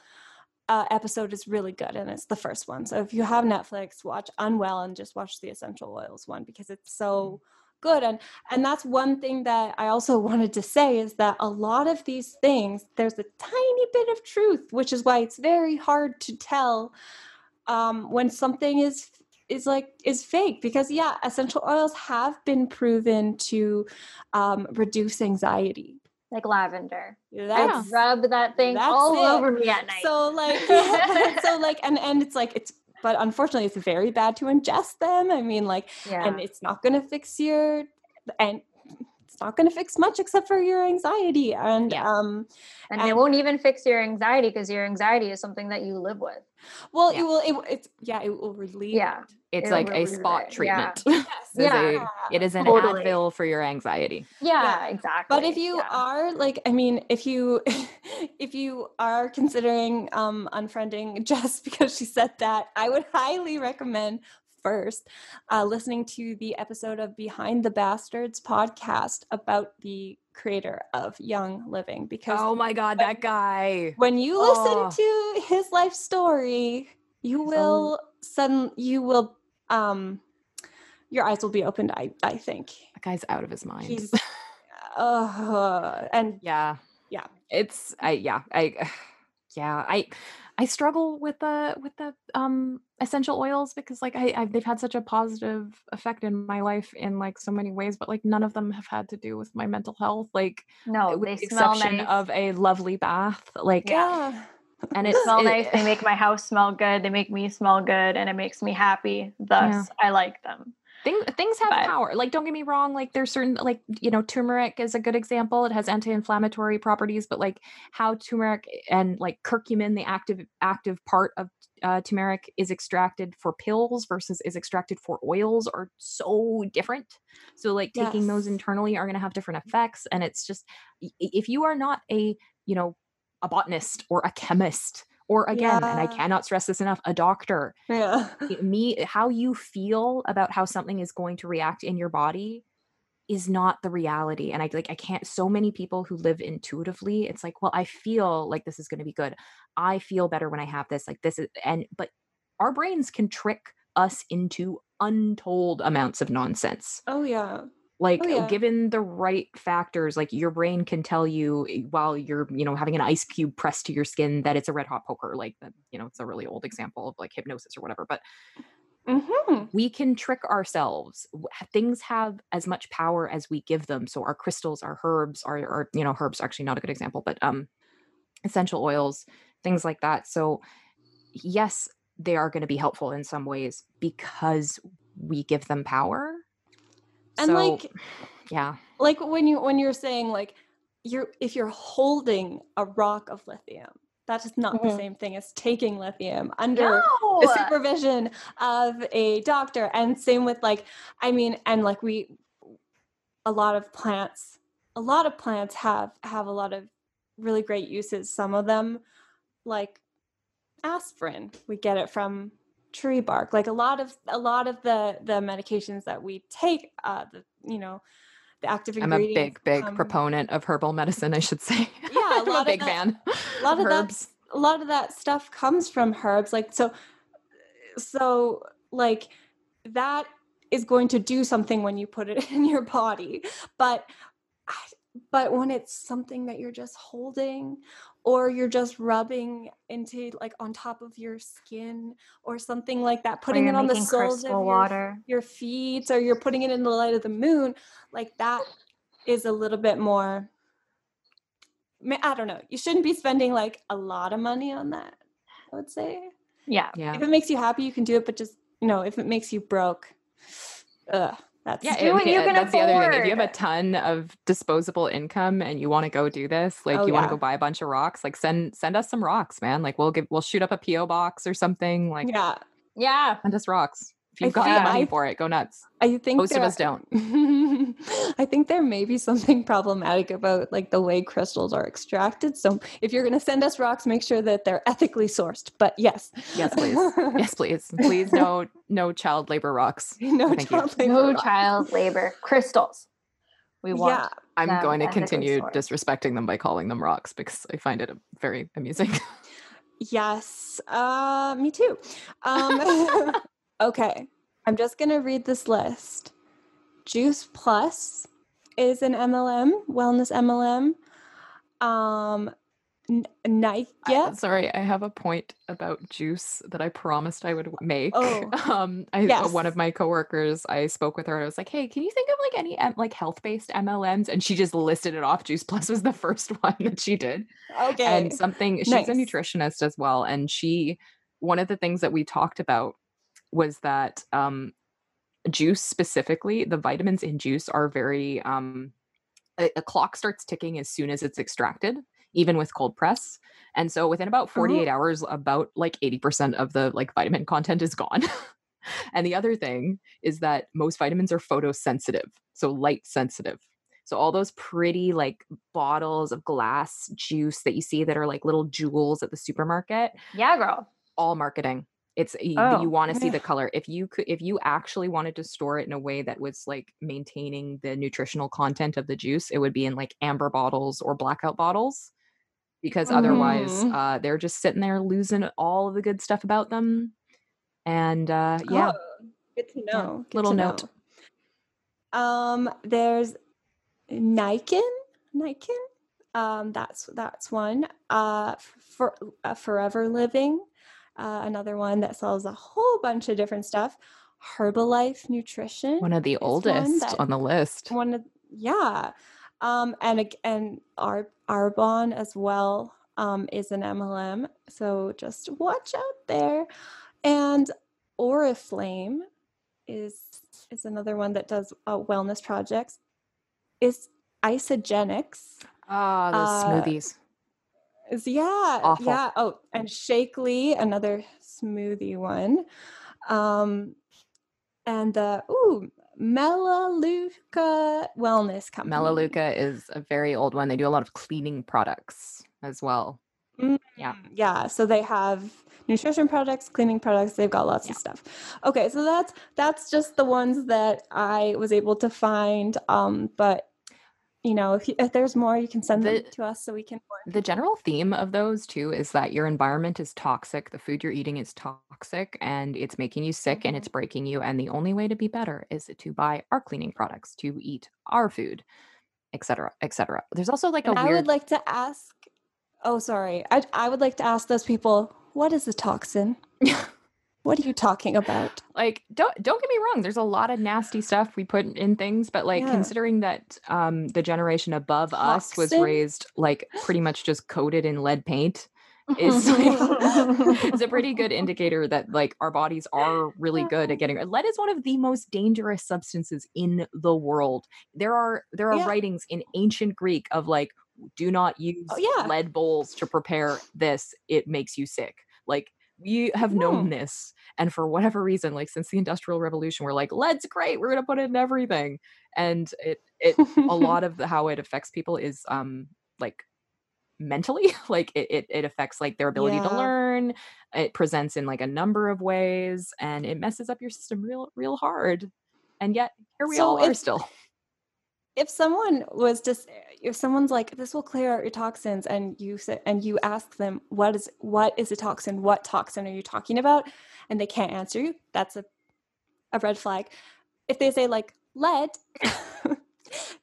Uh, episode is really good and it's the first one. So if you have Netflix, watch Unwell and just watch the essential oils one because it's so good. And and that's one thing that I also wanted to say is that a lot of these things, there's a tiny bit of truth, which is why it's very hard to tell um, when something is is like is fake because yeah, essential oils have been proven to um, reduce anxiety. Like lavender. That's, I rub that thing all it. over me at night. So like, so like, and, and it's like, it's, but unfortunately it's very bad to ingest them. I mean like, yeah. and it's not going to fix your, and it's not going to fix much except for your anxiety. And, yeah. um, and, and it won't even fix your anxiety because your anxiety is something that you live with. Well, yeah. it will, it, it's, yeah, it will relieve. Yeah. It's It'll like a spot it. treatment. Yeah. Yes. yeah. a, it is an totally. Advil for your anxiety. Yeah, yeah. exactly. But if you yeah. are like, I mean, if you, if you are considering um, unfriending Jess because she said that, I would highly recommend first uh, listening to the episode of Behind the Bastards podcast about the creator of Young Living. Because oh my God, when, that guy. When you listen oh. to his life story, you will oh. suddenly, you will, um, your eyes will be opened. I, I think that guy's out of his mind. He's, uh, and yeah, yeah, it's, I, yeah, I, yeah, I, I struggle with the, with the, um, essential oils because like I, I've, they've had such a positive effect in my life in like so many ways, but like none of them have had to do with my mental health. Like no, with the exception nice. of a lovely bath. Like, yeah. yeah. And it smells nice. They make my house smell good. They make me smell good, and it makes me happy. Thus, yeah. I like them. Things, things have but, power. Like, don't get me wrong. Like, there's certain, like, you know, turmeric is a good example. It has anti-inflammatory properties, but like how turmeric and like curcumin, the active, active part of uh, turmeric is extracted for pills versus is extracted for oils are so different. So like yes. taking those internally are going to have different effects. And it's just, if you are not a, you know, a botanist or a chemist, or again, yeah. and I cannot stress this enough, a doctor, yeah. me, how you feel about how something is going to react in your body is not the reality. And I like, I can't, so many people who live intuitively, it's like, well, I feel like this is going to be good. I feel better when I have this, like this is, and, but our brains can trick us into untold amounts of nonsense. Oh yeah. Like oh, yeah. given the right factors, like your brain can tell you while you're, you know, having an ice cube pressed to your skin that it's a red hot poker, like, you know, it's a really old example of like hypnosis or whatever, but mm-hmm. we can trick ourselves. Things have as much power as we give them. So our crystals, our herbs, our, our you know, herbs are actually not a good example, but um, essential oils, things like that. So yes, they are going to be helpful in some ways because we give them power. And so, like, yeah, like when you, when you're saying like you're, if you're holding a rock of lithium, that is not mm-hmm. the same thing as taking lithium under no. the supervision of a doctor. And same with like, I mean, and like we, a lot of plants, a lot of plants have, have a lot of really great uses. Some of them like aspirin, we get it from tree bark, like a lot of a lot of the the medications that we take, uh the, you know, the active ingredients. I'm a big big um, proponent of herbal medicine, I should say. Yeah, a lot I'm a big that, fan a lot of, of herbs. That a lot of that stuff comes from herbs, like so so like that is going to do something when you put it in your body, but but when it's something that you're just holding or you're just rubbing into like on top of your skin or something like that, putting it on the soles of your, your feet, or you're putting it in the light of the moon, like that is a little bit more, I don't know. You shouldn't be spending like a lot of money on that, I would say. Yeah. yeah. If it makes you happy, you can do it. But just, you know, if it makes you broke, ugh. That's, yeah, it, it, you can that's the other thing. If you have a ton of disposable income and you want to go do this, like oh, you yeah. want to go buy a bunch of rocks, like send send us some rocks, man. Like we'll give we'll shoot up a P O box or something. Like yeah, yeah, send us rocks. If you've I got money I, for it, go nuts. I think most there, of us don't. I think there may be something problematic about like the way crystals are extracted. So if you're going to send us rocks, make sure that they're ethically sourced. But yes, yes, please, yes, please, please, no, no child labor rocks. No Thank child you. labor. No rocks. child labor crystals. We want. Yeah. I'm going to continue sourced. disrespecting them by calling them rocks because I find it very amusing. Yes, uh, me too. Um, okay, I'm just going to read this list. Juice Plus is an M L M, wellness M L M. Um, Nikken. I'm sorry, I have a point about juice that I promised I would make. Oh, um, I, yes. One of my coworkers, I spoke with her and I was like, hey, can you think of like any like health-based M L Ms? And she just listed it off. Juice Plus was the first one that she did. Okay. And something, she's nice. a nutritionist as well. And she, one of the things that we talked about was that, um, juice specifically, the vitamins in juice are very, um, a, a clock starts ticking as soon as it's extracted, even with cold press. And so within about forty-eight mm-hmm. hours, about like eighty percent of the like vitamin content is gone. And the other thing is that most vitamins are photosensitive. So light sensitive. So all those pretty like bottles of glass juice that you see that are like little jewels at the supermarket. Yeah, girl. All marketing. It's oh. you want to see the color. If you could, if you actually wanted to store it in a way that was like maintaining the nutritional content of the juice, it would be in like amber bottles or blackout bottles, because mm. otherwise uh, they're just sitting there losing all of the good stuff about them. And uh, yeah, oh, good to know. Yeah, good little to note. Know. Um, there's Nikken, Nikken. Um, that's that's one. Uh, for uh, Forever Living. Uh, another one that sells a whole bunch of different stuff. Herbalife Nutrition. One of the oldest that, on the list. One of, yeah. Um, and and Ar- Arbonne as well um, is an M L M. So just watch out there. And Oriflame is is another one that does uh, wellness projects, is Isagenix. Ah, oh, those uh, smoothies. Yeah. Awful. Yeah. Oh, and Shaklee, another smoothie one. Um, and the, ooh, Melaleuca Wellness Company. Melaleuca is a very old one. They do a lot of cleaning products as well. Mm-hmm. Yeah. Yeah. So they have nutrition products, cleaning products. They've got lots yeah. of stuff. Okay. So that's, that's just the ones that I was able to find. Um, but you know, if, you, if there's more, you can send the, them to us so we can work. The general theme of those too is that your environment is toxic, the food you're eating is toxic, and it's making you sick mm-hmm. and it's breaking you. And the only way to be better is to buy our cleaning products, to eat our food, et cetera, et cetera. There's also like and a I weird... I would like to ask, oh, sorry. I I would like to ask those people, what is the toxin? What are you talking about? Like, don't don't get me wrong. There's a lot of nasty stuff we put in things, but like yeah. considering that um, the generation above Toxin. us was raised like pretty much just coated in lead paint is like, is a pretty good indicator that like our bodies are really good at getting lead is one of the most dangerous substances in the world. There are there are yeah. writings in ancient Greek of like, do not use oh, yeah. lead bowls to prepare this. It makes you sick. Like. We have known yeah. this. And for whatever reason, like since the Industrial Revolution, we're like, lead's great. We're going to put it in everything. And it, it, a lot of the, how it affects people is, um, like mentally, like it, it, it affects like their ability yeah. to learn. It presents in like a number of ways and it messes up your system real, real hard. And yet here we so all if, are still. If someone was just, if someone's like, this will clear out your toxins, and you say, and you ask them, what is, what is a toxin? What toxin are you talking about? And they can't answer you. That's a, a red flag. If they say like lead,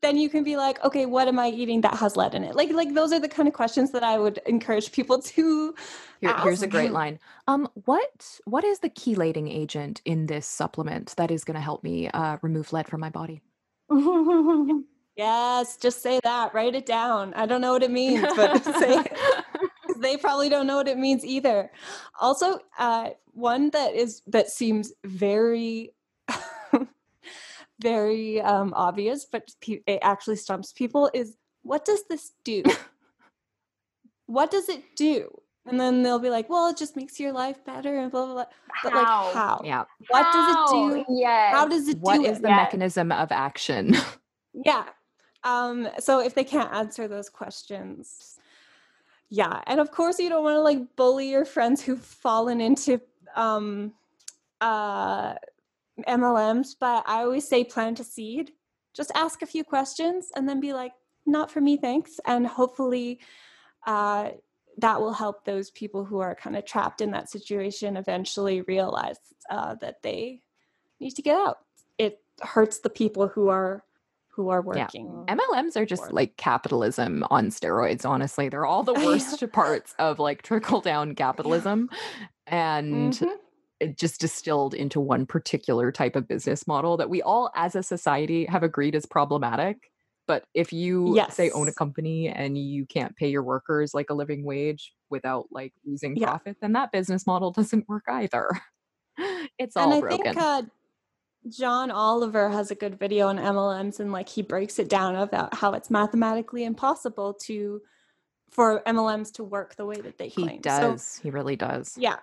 then you can be like, okay, what am I eating that has lead in it? Like, like those are the kind of questions that I would encourage people to Here, ask. Here's a great line. Um, what, what is the chelating agent in this supplement that is going to help me uh, remove lead from my body? Yes, just say that. Write it down. I don't know what it means, but say it. They probably don't know what it means either. Also, uh, one that is that seems very, very um, obvious, but pe- it actually stumps people is, what does this do? What does it do? And then they'll be like, well, it just makes your life better and blah, blah, blah. But how? Like how? Yeah. What how? does it do? Yes. How does it what do What is it? the yes. mechanism of action? Yeah. Um, so if they can't answer those questions. Yeah. And of course you don't want to like bully your friends who've fallen into um, uh, M L Ms, but I always say plant a seed. Just ask a few questions and then be like, not for me, thanks. And hopefully uh, that will help those people who are kind of trapped in that situation eventually realize uh, that they need to get out. It hurts the people who are who are working. Yeah. M L Ms are just like capitalism on steroids, honestly. They're all the worst parts of like trickle down capitalism and mm-hmm. it just distilled into one particular type of business model that we all as a society have agreed is problematic. But if you yes. say own a company and you can't pay your workers like a living wage without like losing yeah. profit, then that business model doesn't work either. It's all and I broken. Think, uh, John Oliver has a good video on M L Ms and like he breaks it down about how it's mathematically impossible to for M L Ms to work the way that they he claim. He does. So, he really does. Yeah.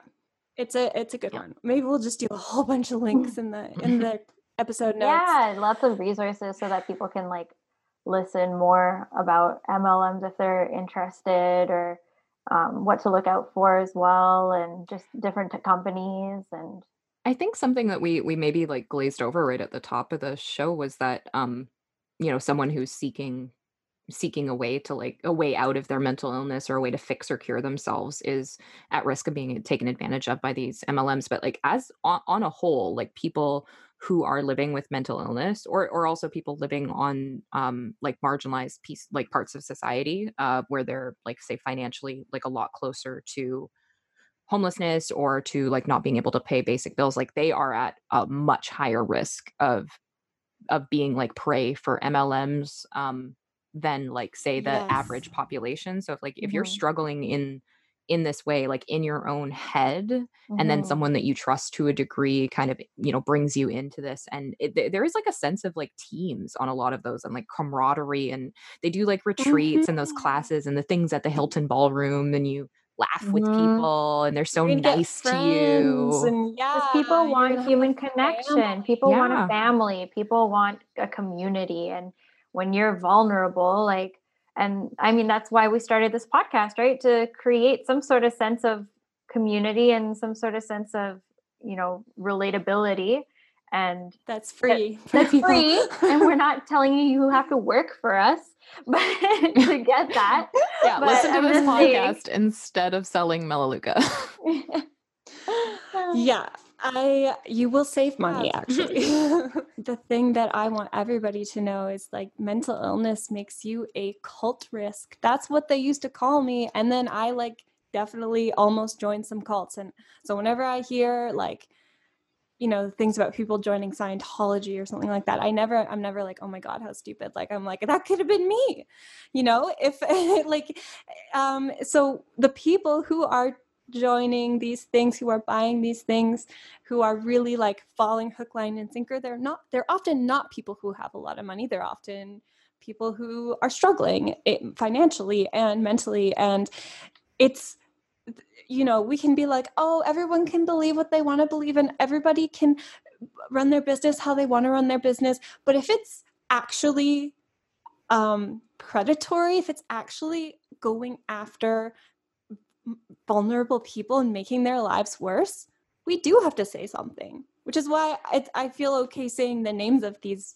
It's a it's a good yeah. one. Maybe we'll just do a whole bunch of links in the in the episode notes. Yeah, lots of resources so that people can like listen more about M L Ms if they're interested or um, what to look out for as well and just different companies and I think something that we we maybe like glazed over right at the top of the show was that um you know someone who's seeking seeking a way to like a way out of their mental illness or a way to fix or cure themselves is at risk of being taken advantage of by these M L Ms. But like as on, on a whole, like people who are living with mental illness or or also people living on um like marginalized piece like parts of society uh where they're like say financially like a lot closer to homelessness or to like not being able to pay basic bills, like they are at a much higher risk of, of being like prey for M L Ms um, than like say the yes. average population. So if like, if mm-hmm. you're struggling in, in this way, like in your own head. Mm-hmm. And then someone that you trust to a degree kind of, you know, brings you into this. And it, there is like a sense of like teams on a lot of those and like camaraderie, and they do like retreats mm-hmm. and those classes and the things at the Hilton Ballroom, and you laugh with mm-hmm. people and they're so nice to you. And yeah, people want human connection. People yeah. want a family. People want a community. And when you're vulnerable, like, and I mean, that's why we started this podcast, right? To create some sort of sense of community and some sort of sense of, you know, relatability. And that's free. That, that's people. free. And we're not telling you, you have to work for us, but to get that. Yeah. But listen to I'm this podcast saying. instead of selling Melaleuca. yeah. I, you will save money, actually. The thing that I want everybody to know is like mental illness makes you a cult risk. That's what they used to call me. And then I like definitely almost joined some cults. And so whenever I hear like, you know, things about people joining Scientology or something like that, I never, I'm never like, oh my God, how stupid. Like, I'm like, that could have been me, you know, if like, um, so the people who are joining these things, who are buying these things, who are really like falling hook, line, and sinker, they're not, they're often not people who have a lot of money. They're often people who are struggling financially and mentally. And it's, you know, we can be like, oh, everyone can believe what they want to believe and everybody can run their business how they want to run their business. But if it's actually um, predatory, if it's actually going after vulnerable people and making their lives worse, we do have to say something, which is why I, I feel okay saying the names of these,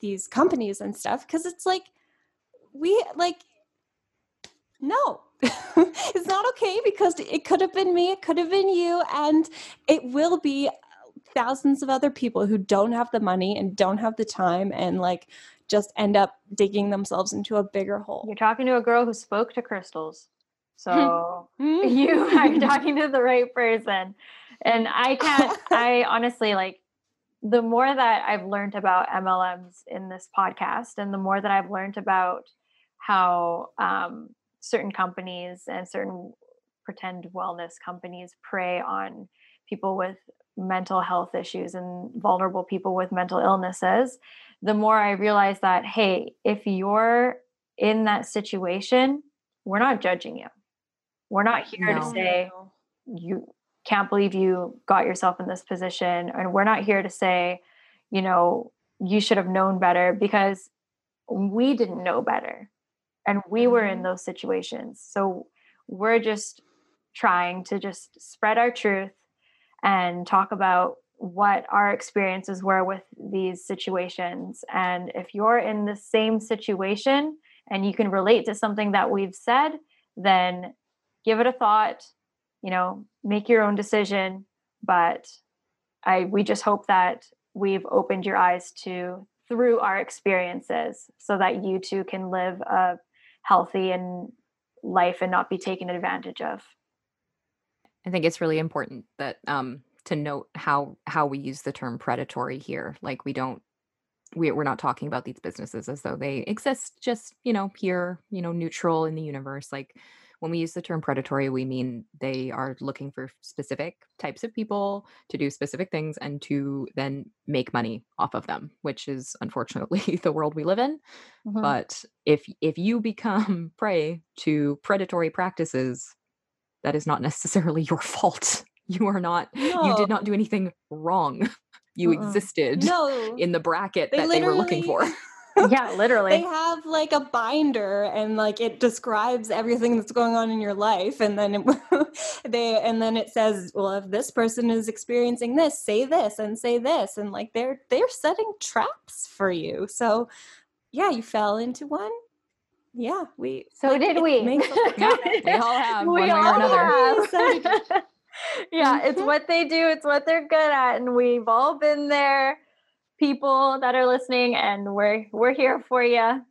these companies and stuff. Cause it's like, we like, no, it's not okay, because it could have been me. It could have been you. And it will be thousands of other people who don't have the money and don't have the time and like just end up digging themselves into a bigger hole. You're talking to a girl who spoke to crystals. So you are talking to the right person. And I can't, I honestly, like, the more that I've learned about M L Ms in this podcast, and the more that I've learned about how um, certain companies and certain pretend wellness companies prey on people with mental health issues and vulnerable people with mental illnesses, the more I realize that, hey, if you're in that situation, we're not judging you. We're not here no. to say, you can't believe you got yourself in this position. And we're not here to say, you know, you should have known better, because we didn't know better. And we were in those situations. So we're just trying to just spread our truth and talk about what our experiences were with these situations. And if you're in the same situation and you can relate to something that we've said, then give it a thought, you know, make your own decision. But I, we just hope that we've opened your eyes to, through our experiences, so that you too can live a healthy and life and not be taken advantage of. I think it's really important that, um, to note how, how we use the term predatory here. Like we don't, we, we're not talking about these businesses as though they exist just, you know, here, you know, neutral in the universe. Like, when we use the term predatory, we mean they are looking for specific types of people to do specific things and to then make money off of them, which is unfortunately the world we live in. Mm-hmm. But if if you become prey to predatory practices, that is not necessarily your fault. You are not, no. you did not do anything wrong. You uh-uh. existed no. in the bracket they that literally- they were looking for. Yeah, literally. They have like a binder and like it describes everything that's going on in your life. And then it, they, and then it says, well, if this person is experiencing this, say this and say this. And like, they're, they're setting traps for you. So yeah, you fell into one. Yeah. We, so like, did we. Makes, yeah, we all have we one all way or another. Have. Yeah. It's what they do. It's what they're good at. And we've all been there. People that are listening, and we're we're here for you.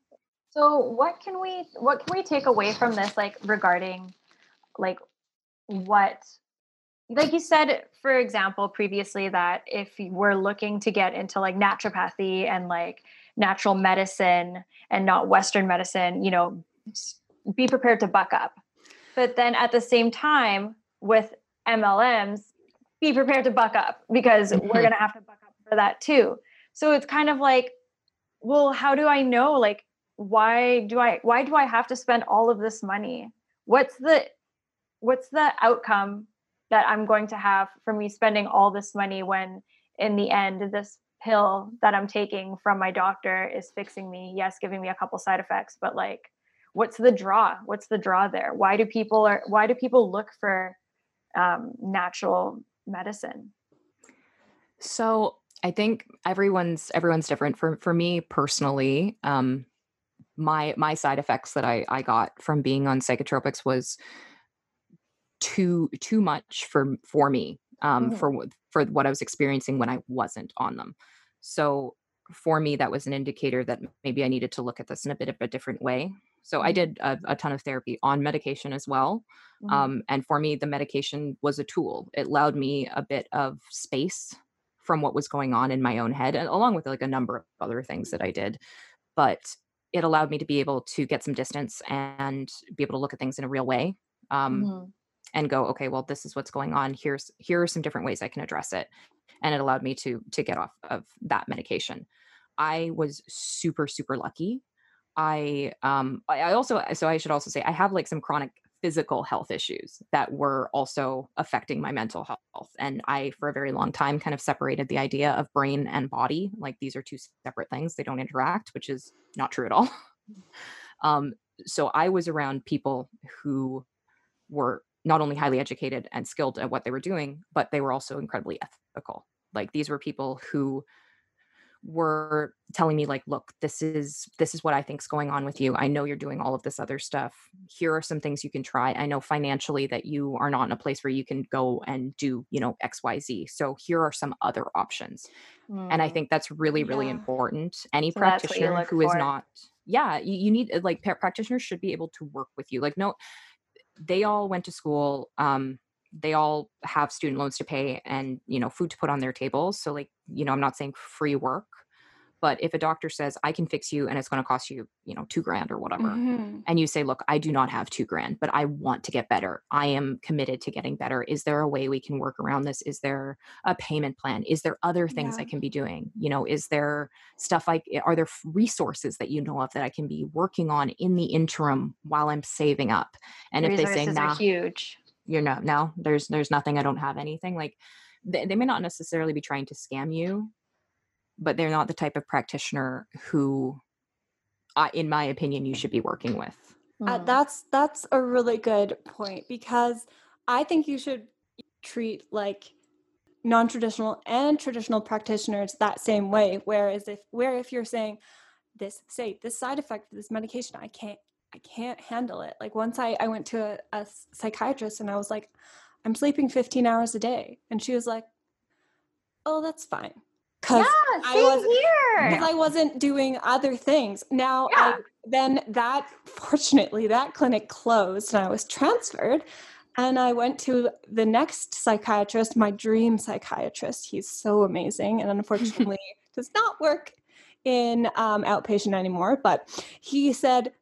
So what can we what can we take away from this, like regarding like what, like you said, for example, previously, that if we're looking to get into like naturopathy and like natural medicine and not Western medicine, you know, be prepared to buck up. But then at the same time with M L Ms, be prepared to buck up because mm-hmm. we're going to have to buck up for that too. So it's kind of like, well, how do I know? Like, why do I, why do I have to spend all of this money? What's the, what's the outcome that I'm going to have for me spending all this money when in the end, this pill that I'm taking from my doctor is fixing me. Yes. Giving me a couple side effects, but like, what's the draw? What's the draw there? Why do people are, why do people look for um, natural medicine? So I think everyone's, everyone's different. For, for me personally, um, my, my side effects that I, I got from being on psychotropics was too, too much for, for me, um, mm-hmm. for, for what I was experiencing when I wasn't on them. So for me, that was an indicator that maybe I needed to look at this in a bit of a different way. So I did a, a ton of therapy on medication as well. Mm-hmm. Um, and for me, the medication was a tool. It allowed me a bit of space from what was going on in my own head, and along with like a number of other things that I did, but it allowed me to be able to get some distance and be able to look at things in a real way. Um, mm-hmm. And go, okay, well, this is what's going on. Here's, here are some different ways I can address it. And it allowed me to, to get off of that medication. I was super, super lucky. I, um, I also, so I should also say I have like some chronic physical health issues that were also affecting my mental health. And I, for a very long time, kind of separated the idea of brain and body. Like these are two separate things. They don't interact, which is not true at all. um, so I was around people who were not only highly educated and skilled at what they were doing, but they were also incredibly ethical. Like these were people who were telling me like, look, this is, this is what I think's going on with you. I know you're doing all of this other stuff. Here are some things you can try. I know financially that you are not in a place where you can go and do, you know, X, Y, Z. So here are some other options. Mm. And I think that's really, really yeah. important. Any so practitioner who is for. not, yeah, you, you need like practitioners should be able to work with you. Like, no, they all went to school. Um, they all have student loans to pay and, you know, food to put on their tables. So like, you know, I'm not saying free work, but if a doctor says I can fix you and it's going to cost you, you know, two grand or whatever. Mm-hmm. And you say, look, I do not have two grand, but I want to get better. I am committed to getting better. Is there a way we can work around this? Is there a payment plan? Is there other things yeah. I can be doing? You know, is there stuff like, are there resources that you know of that I can be working on in the interim while I'm saving up? And the if they say, nah, are huge. You're no, no, there's, there's nothing. I don't have anything. Like they, they may not necessarily be trying to scam you, but they're not the type of practitioner who, I, in my opinion, you should be working with. Uh, that's, that's a really good point because I think you should treat like non-traditional and traditional practitioners that same way. Whereas if, where if you're saying this, say this side effect of this medication, I can't, I can't handle it. Like once I, I went to a, a psychiatrist and I was like, I'm sleeping fifteen hours a day. And she was like, oh, that's fine. Cause yeah, I, wasn't, here. Cause I wasn't doing other things. Now, yeah. I, then that, fortunately that clinic closed and I was transferred and I went to the next psychiatrist, my dream psychiatrist. He's so amazing. And unfortunately does not work in um, outpatient anymore, but he said,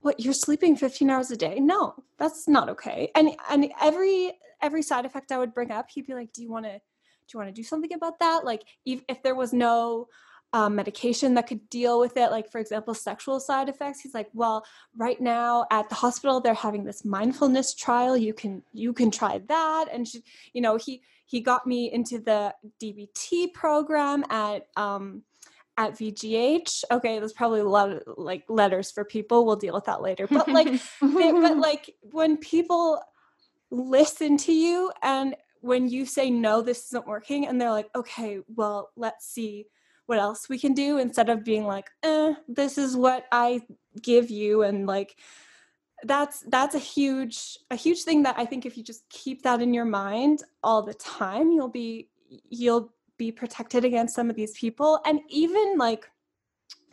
what, you're sleeping fifteen hours a day? No, that's not okay. And and every every side effect I would bring up, he'd be like, do you want to do you want to do something about that? Like if, if there was no um, medication that could deal with it, like for example, sexual side effects, he's like, well, right now at the hospital they're having this mindfulness trial. You can you can try that. And she, you know, he he got me into the D B T program at. Um, At V G H, okay, there's probably a lot of like letters for people. We'll deal with that later. But like, they, but like when people listen to you and when you say no, this isn't working, and they're like, okay, well, let's see what else we can do instead of being like, eh, this is what I give you, and like that's that's a huge a huge thing that I think if you just keep that in your mind all the time, you'll be you'll. be protected against some of these people. And even like,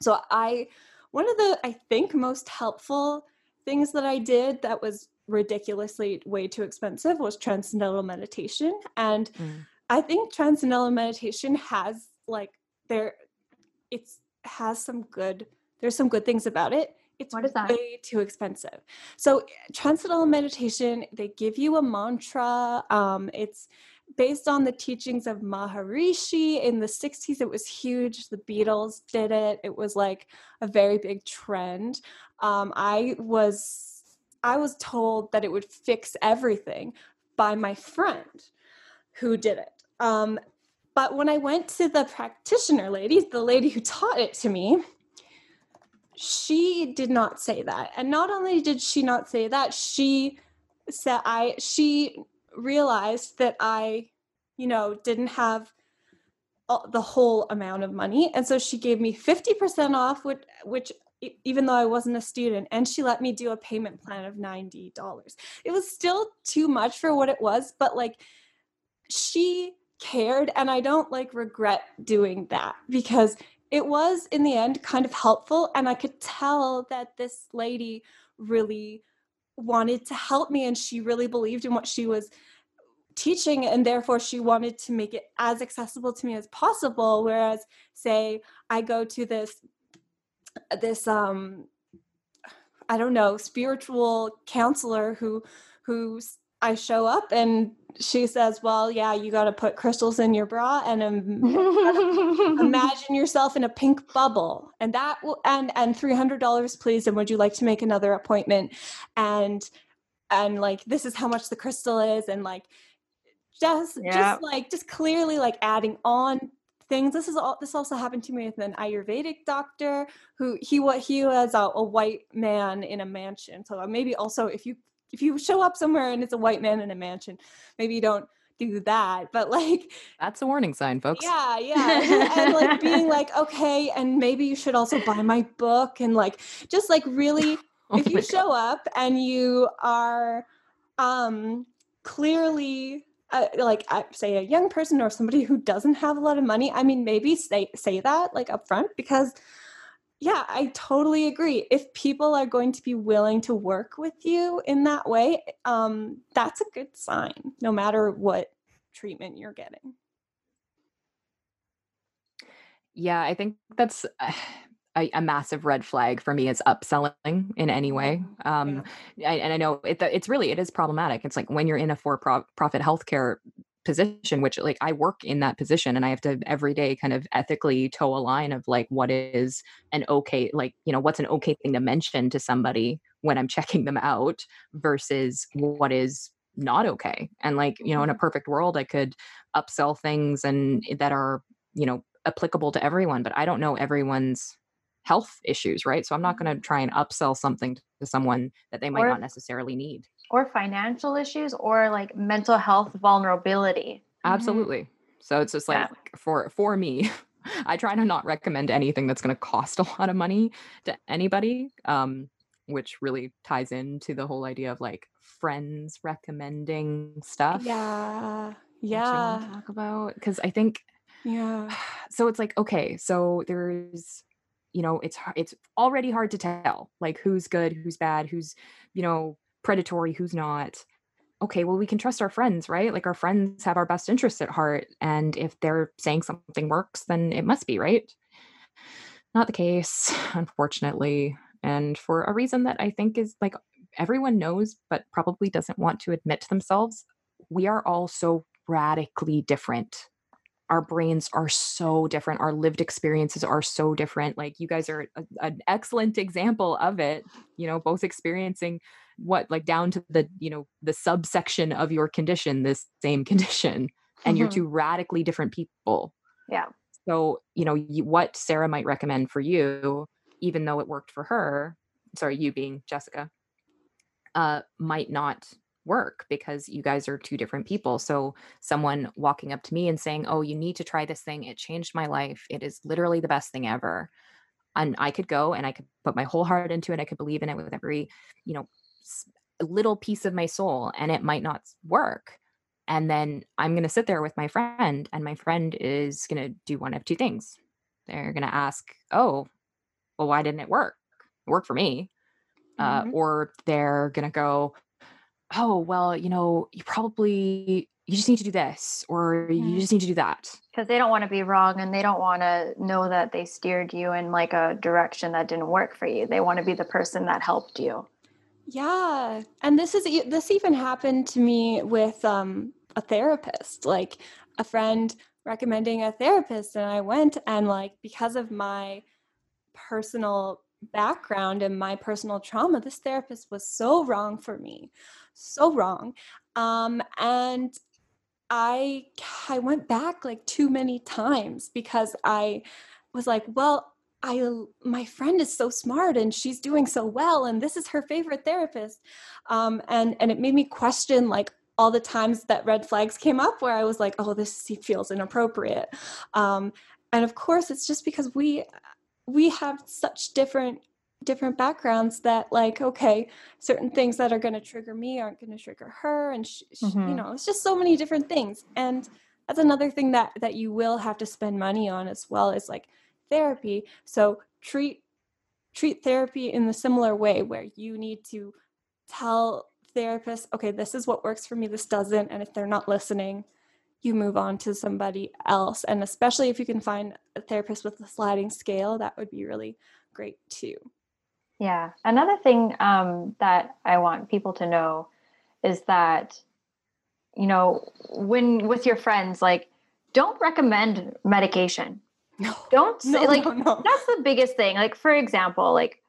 so I, one of the, I think most helpful things that I did that was ridiculously way too expensive was transcendental meditation. And mm. I think transcendental meditation has like there, it's has some good, there's some good things about it. It's what is that? Way too expensive. So transcendental meditation, they give you a mantra. Um, it's based on the teachings of Maharishi. In the sixties, it was huge. The Beatles did it. It was like a very big trend. Um, I was, I was told that it would fix everything by my friend who did it. Um, but when I went to the practitioner lady, the lady who taught it to me, she did not say that. And not only did she not say that, she said I, she realized that I, you know, didn't have all, the whole amount of money. And so she gave me fifty percent off, which, which, even though I wasn't a student, and she let me do a payment plan of ninety dollars. It was still too much for what it was, but like she cared. And I don't like regret doing that because it was in the end kind of helpful. And I could tell that this lady really wanted to help me and she really believed in what she was teaching. And therefore she wanted to make it as accessible to me as possible. Whereas say I go to this this, um, I don't know, spiritual counselor who, who I show up and she says, well, yeah, you got to put crystals in your bra and um, imagine yourself in a pink bubble and that will, and, and three hundred dollars please. And would you like to make another appointment? And, and like, this is how much the crystal is. And like, just, yeah. just like, just clearly like adding on things. This is all, this also happened to me with an Ayurvedic doctor who he, what he was a, a white man in a mansion. So maybe also if you, if you show up somewhere and it's a white man in a mansion, maybe you don't do that, but like, that's a warning sign, folks. Yeah. Yeah. And like being like, okay. And maybe you should also buy my book and like, just like really, oh if you God. show up and you are, um, clearly Uh, like uh, say a young person or somebody who doesn't have a lot of money, I mean, maybe say, say that like up front, because yeah, I totally agree. If people are going to be willing to work with you in that way, um, that's a good sign, no matter what treatment you're getting. Yeah, I think that's a, a massive red flag for me is upselling in any way. Um, yeah. I, and I know it, it's really, it is problematic. It's like when you're in a for-profit healthcare position, which like I work in that position and I have to every day kind of ethically toe a line of like, what is an okay, like, you know, what's an okay thing to mention to somebody when I'm checking them out versus what is not okay. And like, you know, in a perfect world, I could upsell things and that are, you know, applicable to everyone, but I don't know everyone's health issues, right? So I'm not going to try and upsell something to someone that they might or, not necessarily need. Or financial issues or like mental health vulnerability. Absolutely. Mm-hmm. So it's just like yeah. for for me, I try to not recommend anything that's going to cost a lot of money to anybody, um, which really ties into the whole idea of like friends recommending stuff. Yeah. Yeah. I want to talk about because I think yeah. So it's like okay, so there's you know, it's, it's already hard to tell like who's good, who's bad, who's, you know, predatory, who's not. Okay. Well, we can trust our friends, right? Like our friends have our best interests at heart. And if they're saying something works, then it must be right. Not the case, unfortunately. And for a reason that I think is like everyone knows, but probably doesn't want to admit to themselves. We are all so radically different. Our brains are so different. Our lived experiences are so different. Like you guys are a, an excellent example of it, you know, both experiencing what, like down to the, you know, the subsection of your condition, this same condition, and mm-hmm. you're two radically different people. Yeah. So, you know, you, what Sarah might recommend for you, even though it worked for her, sorry, you being Jessica, uh, might not work because you guys are two different people. So someone walking up to me and saying, oh, you need to try this thing. It changed my life. It is literally the best thing ever. And I could go and I could put my whole heart into it. I could believe in it with every, you know, little piece of my soul and it might not work. And then I'm going to sit there with my friend and my friend is going to do one of two things. They're going to ask, oh, well, why didn't it work? It worked for me. Mm-hmm. Uh, or they're going to go, oh, well, you know, you probably you just need to do this, or mm-hmm. you just need to do that. Because they don't want to be wrong, and they don't want to know that they steered you in like a direction that didn't work for you. They want to be the person that helped you. Yeah. And this is, this even happened to me with um, a therapist, like a friend recommending a therapist. And I went, and like, because of my personal background and my personal trauma, this therapist was so wrong for me, so wrong. Um, and I, I went back like too many times because I was like, well, I, my friend is so smart and she's doing so well, and this is her favorite therapist. Um, and, and it made me question like all the times that red flags came up where I was like, oh, this feels inappropriate. Um, and of course it's just because we, we have such different, different backgrounds that like, okay, certain things that are going to trigger me aren't going to trigger her. And she, she, mm-hmm. you know, it's just so many different things. And that's another thing that, that you will have to spend money on as well, is like therapy. So treat treat therapy in the similar way, where you need to tell therapists, okay, this is what works for me, this doesn't. And if they're not listening, you move on to somebody else. And especially if you can find a therapist with a sliding scale, that would be really great too. Yeah. Another thing um, that I want people to know is that, you know, when with your friends, like, don't recommend medication. No, don't say, no, like, no, no. That's the biggest thing. Like, for example, like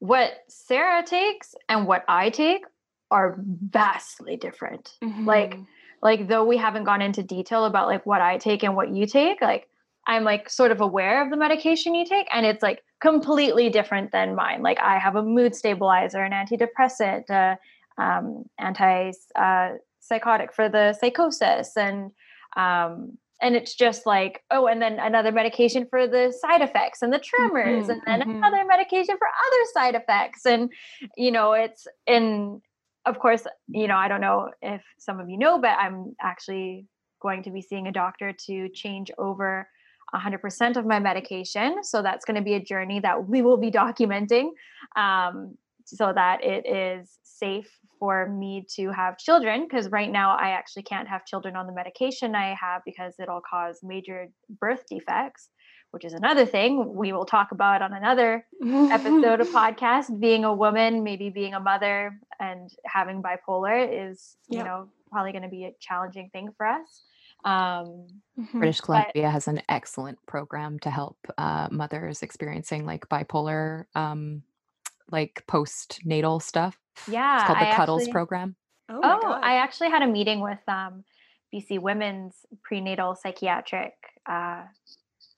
what Sarah takes and what I take are vastly different. Mm-hmm. Like, like though we haven't gone into detail about like what I take and what you take, like I'm like sort of aware of the medication you take, and it's like completely different than mine. Like I have a mood stabilizer, an antidepressant, uh, um, anti, uh, psychotic for the psychosis. And, um, And it's just like, oh, and then another medication for the side effects and the tremors, mm-hmm, and then mm-hmm. another medication for other side effects. And, you know, it's, and of course, you know, I don't know if some of you know, but I'm actually going to be seeing a doctor to change over one hundred percent of my medication. So that's going to be a journey that we will be documenting um, so that it is safe for me to have children, because right now I actually can't have children on the medication I have because it'll cause major birth defects, which is another thing we will talk about on another episode of podcast. Being a woman, maybe being a mother and having bipolar is, yep. you know, probably going to be a challenging thing for us. Um, British Columbia but, has an excellent program to help uh, mothers experiencing like bipolar, um, like postnatal stuff. Yeah. It's called the I Cuddles actually, program. Oh, my oh God. I actually had a meeting with um, B C Women's Prenatal Psychiatric uh,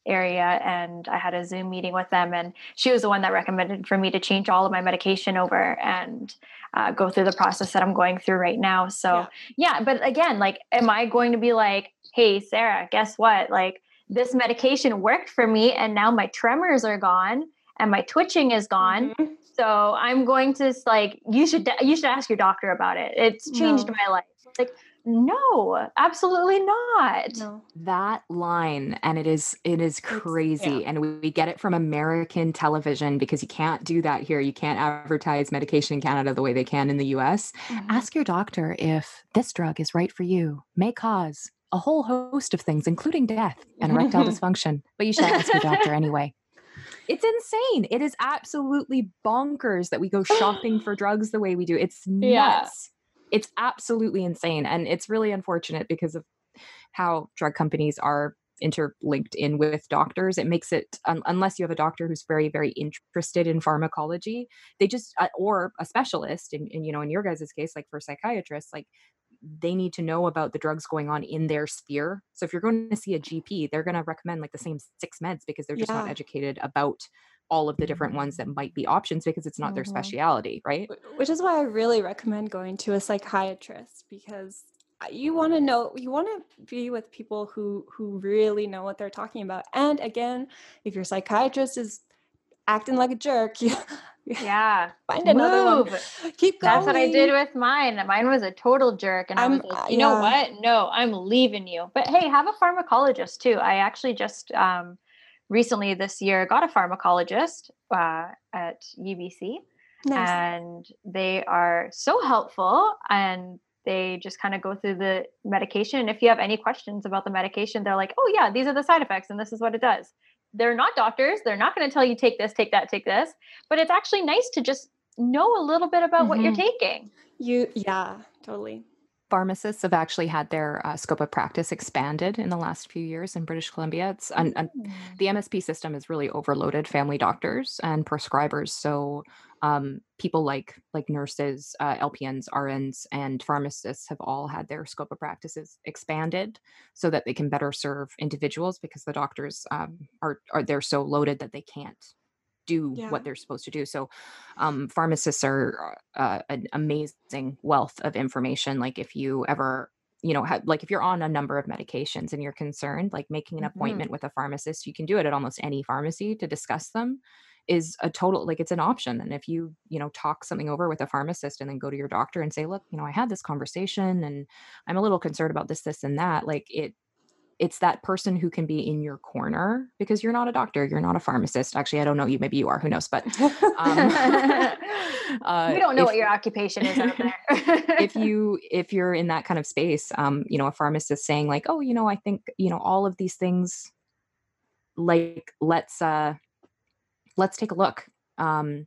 area, and I had a Zoom meeting with them, and she was the one that recommended for me to change all of my medication over and uh, go through the process that I'm going through right now. So yeah. yeah, but again, like, am I going to be like, hey, Sarah, guess what? Like this medication worked for me, and now my tremors are gone and my twitching is gone. Mm-hmm. So I'm going to like, you should, you should ask your doctor about it. It's changed no. my life. It's like, no, absolutely not. No. That line. And it is, it is crazy. Yeah. And we, we get it from American television because you can't do that here. You can't advertise medication in Canada the way they can in the U S. Mm-hmm. Ask your doctor if this drug is right for you, may cause a whole host of things, including death and erectile dysfunction, but you should ask your doctor anyway. It's insane. It is absolutely bonkers that we go shopping for drugs the way we do. It's nuts. Yeah. It's absolutely insane. And it's really unfortunate because of how drug companies are interlinked in with doctors. It makes it, um, unless you have a doctor who's very, very interested in pharmacology, they just, uh, or a specialist in, in, you know, in your guys' case, like for psychiatrists, like they need to know about the drugs going on in their sphere. So if you're going to see a G P, they're going to recommend like the same six meds because they're just yeah. not educated about all of the different ones that might be options because it's not mm-hmm. their specialty, right? Which is why I really recommend going to a psychiatrist, because you want to know, you want to be with people who, who really know what they're talking about. And again, if your psychiatrist is acting like a jerk, you yeah find another Move. one. Keep going. That's what I did with mine. Mine was a total jerk, and I'm, I was like, you yeah. know what, no, I'm leaving you. But hey, have a pharmacologist too. I actually just um recently this year got a pharmacologist uh at U B C. Nice. And they are so helpful, and they just kind of go through the medication. And if you have any questions about the medication, they're like, oh yeah, these are the side effects and this is what it does. They're not doctors. They're not going to tell you, take this, take that, take this, but it's actually nice to just know a little bit about mm-hmm. what you're taking. You, yeah, totally. Pharmacists have actually had their uh, scope of practice expanded in the last few years in British Columbia. It's un, un, the M S P system is really overloaded family doctors and prescribers. So um, people like like nurses, uh, L P Ns, R Ns, and pharmacists have all had their scope of practices expanded so that they can better serve individuals, because the doctors um, are are they're so loaded that they can't do yeah. what they're supposed to do. So um, pharmacists are uh, an amazing wealth of information. Like if you ever, you know, have, like if you're on a number of medications and you're concerned, like making an appointment mm-hmm. with a pharmacist, you can do it at almost any pharmacy to discuss them, is a total, like it's an option. And if you, you know, talk something over with a pharmacist and then go to your doctor and say, look, you know, I had this conversation and I'm a little concerned about this, this, and that, like it, it's that person who can be in your corner, because you're not a doctor. You're not a pharmacist. Actually, I don't know you. Maybe you are. Who knows? But um, uh, we don't know if, what your occupation is out there. if you, if you're in that kind of space, um, you know, a pharmacist saying like, oh, you know, I think, you know, all of these things, like, let's, uh, let's take a look. Um,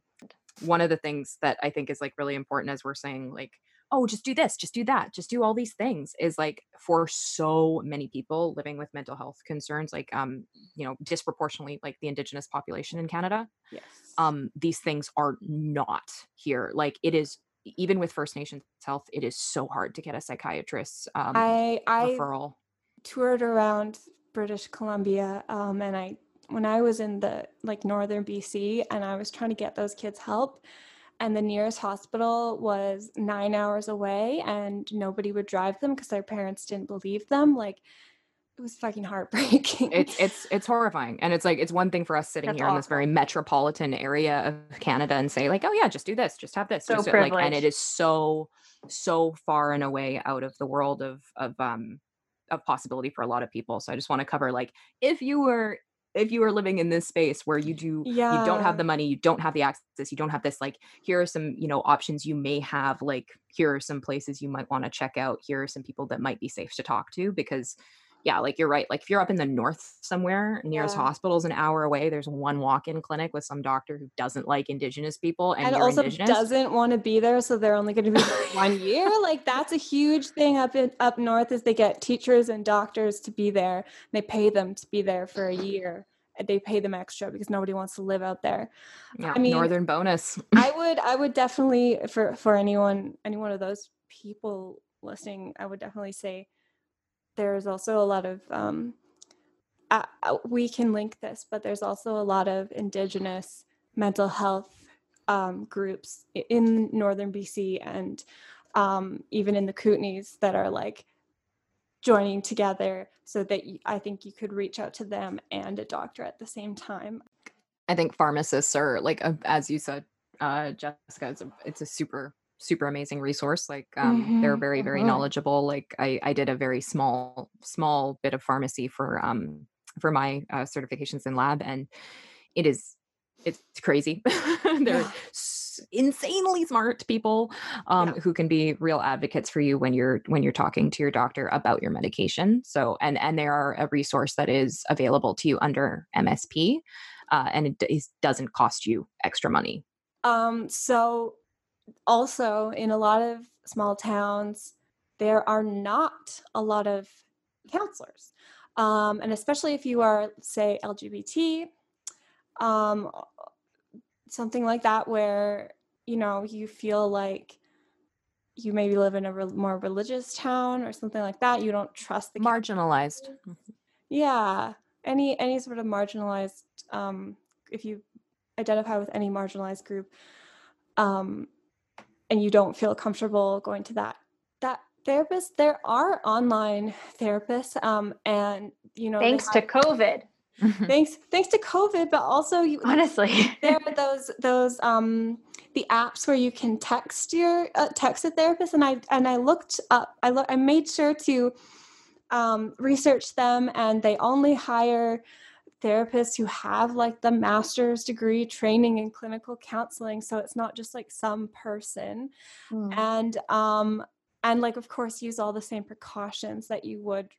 one of the things that I think is like really important as we're saying like, oh, just do this, just do that, just do all these things, is like for so many people living with mental health concerns, like, um, you know, disproportionately like the Indigenous population in Canada, yes. um, these things are not here. Like it is, even with First Nations health, it is so hard to get a psychiatrist's um, I, I referral. Toured around British Columbia um, and I, when I was in the like northern B C and I was trying to get those kids help, and the nearest hospital was nine hours away and nobody would drive them because their parents didn't believe them. Like it was fucking heartbreaking. It's, it's, it's horrifying. And it's like, it's one thing for us sitting That's here awful. in this very metropolitan area of Canada and say like, oh yeah, just do this, just have this. So just privileged. Like, and it is so, so far and away out of the world of, of, um, of possibility for a lot of people. So I just want to cover, like, if you were, if you are living in this space where you do, yeah. you don't have the money, you don't have the access, you don't have this, like, here are some, you know, options you may have, like, here are some places you might want to check out. Here are some people that might be safe to talk to, because yeah, like you're right. Like if you're up in the north somewhere, nearest yeah. hospital's an hour away, there's one walk-in clinic with some doctor who doesn't like Indigenous people and, and also Indigenous. doesn't want to be there. So they're only going to be there one year. Like that's a huge thing up in, up north, is they get teachers and doctors to be there. They pay them to be there for a year. They pay them extra because nobody wants to live out there. Yeah, I mean, northern bonus. I would, I would definitely for, for anyone, any one of those people listening, I would definitely say, there's also a lot of, um, uh, we can link this, but there's also a lot of Indigenous mental health um, groups in northern B C and um, even in the Kootenays that are like joining together, so that you, I think you could reach out to them and a doctor at the same time. I think pharmacists are like, a, as you said, uh, Jessica, it's a, it's a super super amazing resource. Like, um, mm-hmm. they're very, very mm-hmm. knowledgeable. Like I, I did a very small, small bit of pharmacy for, um, for my uh, certifications in lab. And it is, it's crazy. They're yeah. s- insanely smart people, um, yeah. who can be real advocates for you when you're, when you're talking to your doctor about your medication. So, and, and they are a resource that is available to you under M S P. Uh, and it, it doesn't cost you extra money. Um, so also, in a lot of small towns, there are not a lot of counselors. Um, and especially if you are, say, L G B T, um, something like that, where, you know, you feel like you maybe live in a re- more religious town or something like that. You don't trust the marginalized. Yeah. Any, any sort of marginalized, um, if you identify with any marginalized group, um, and you don't feel comfortable going to that, that therapist, there are online therapists. Um, and, you know, thanks have, to COVID, thanks, thanks to COVID, but also you, honestly, there are those, those, um, the apps where you can text your, uh, text a therapist. And I, and I looked up, I look, I made sure to, um, research them, and they only hire therapists who have like the master's degree training in clinical counseling. So it's not just like some person. Mm. And um, And like, of course, use all the same precautions that you would,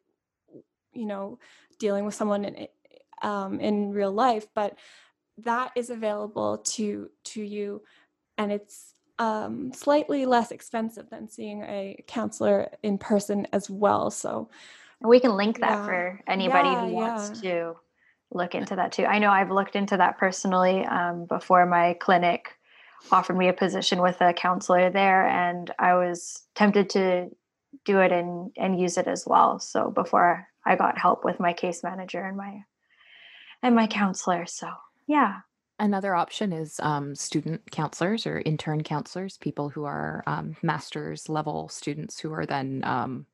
you know, dealing with someone in um, in real life. But that is available to to you, and it's um, slightly less expensive than seeing a counselor in person as well. So we can link that yeah. for anybody yeah, who wants yeah. to look into that too. I know I've looked into that personally um, before my clinic offered me a position with a counselor there, and I was tempted to do it and, and use it as well. So before I got help with my case manager and my, and my counselor. So yeah. Another option is um, student counselors or intern counselors, people who are um, master's level students who are then um,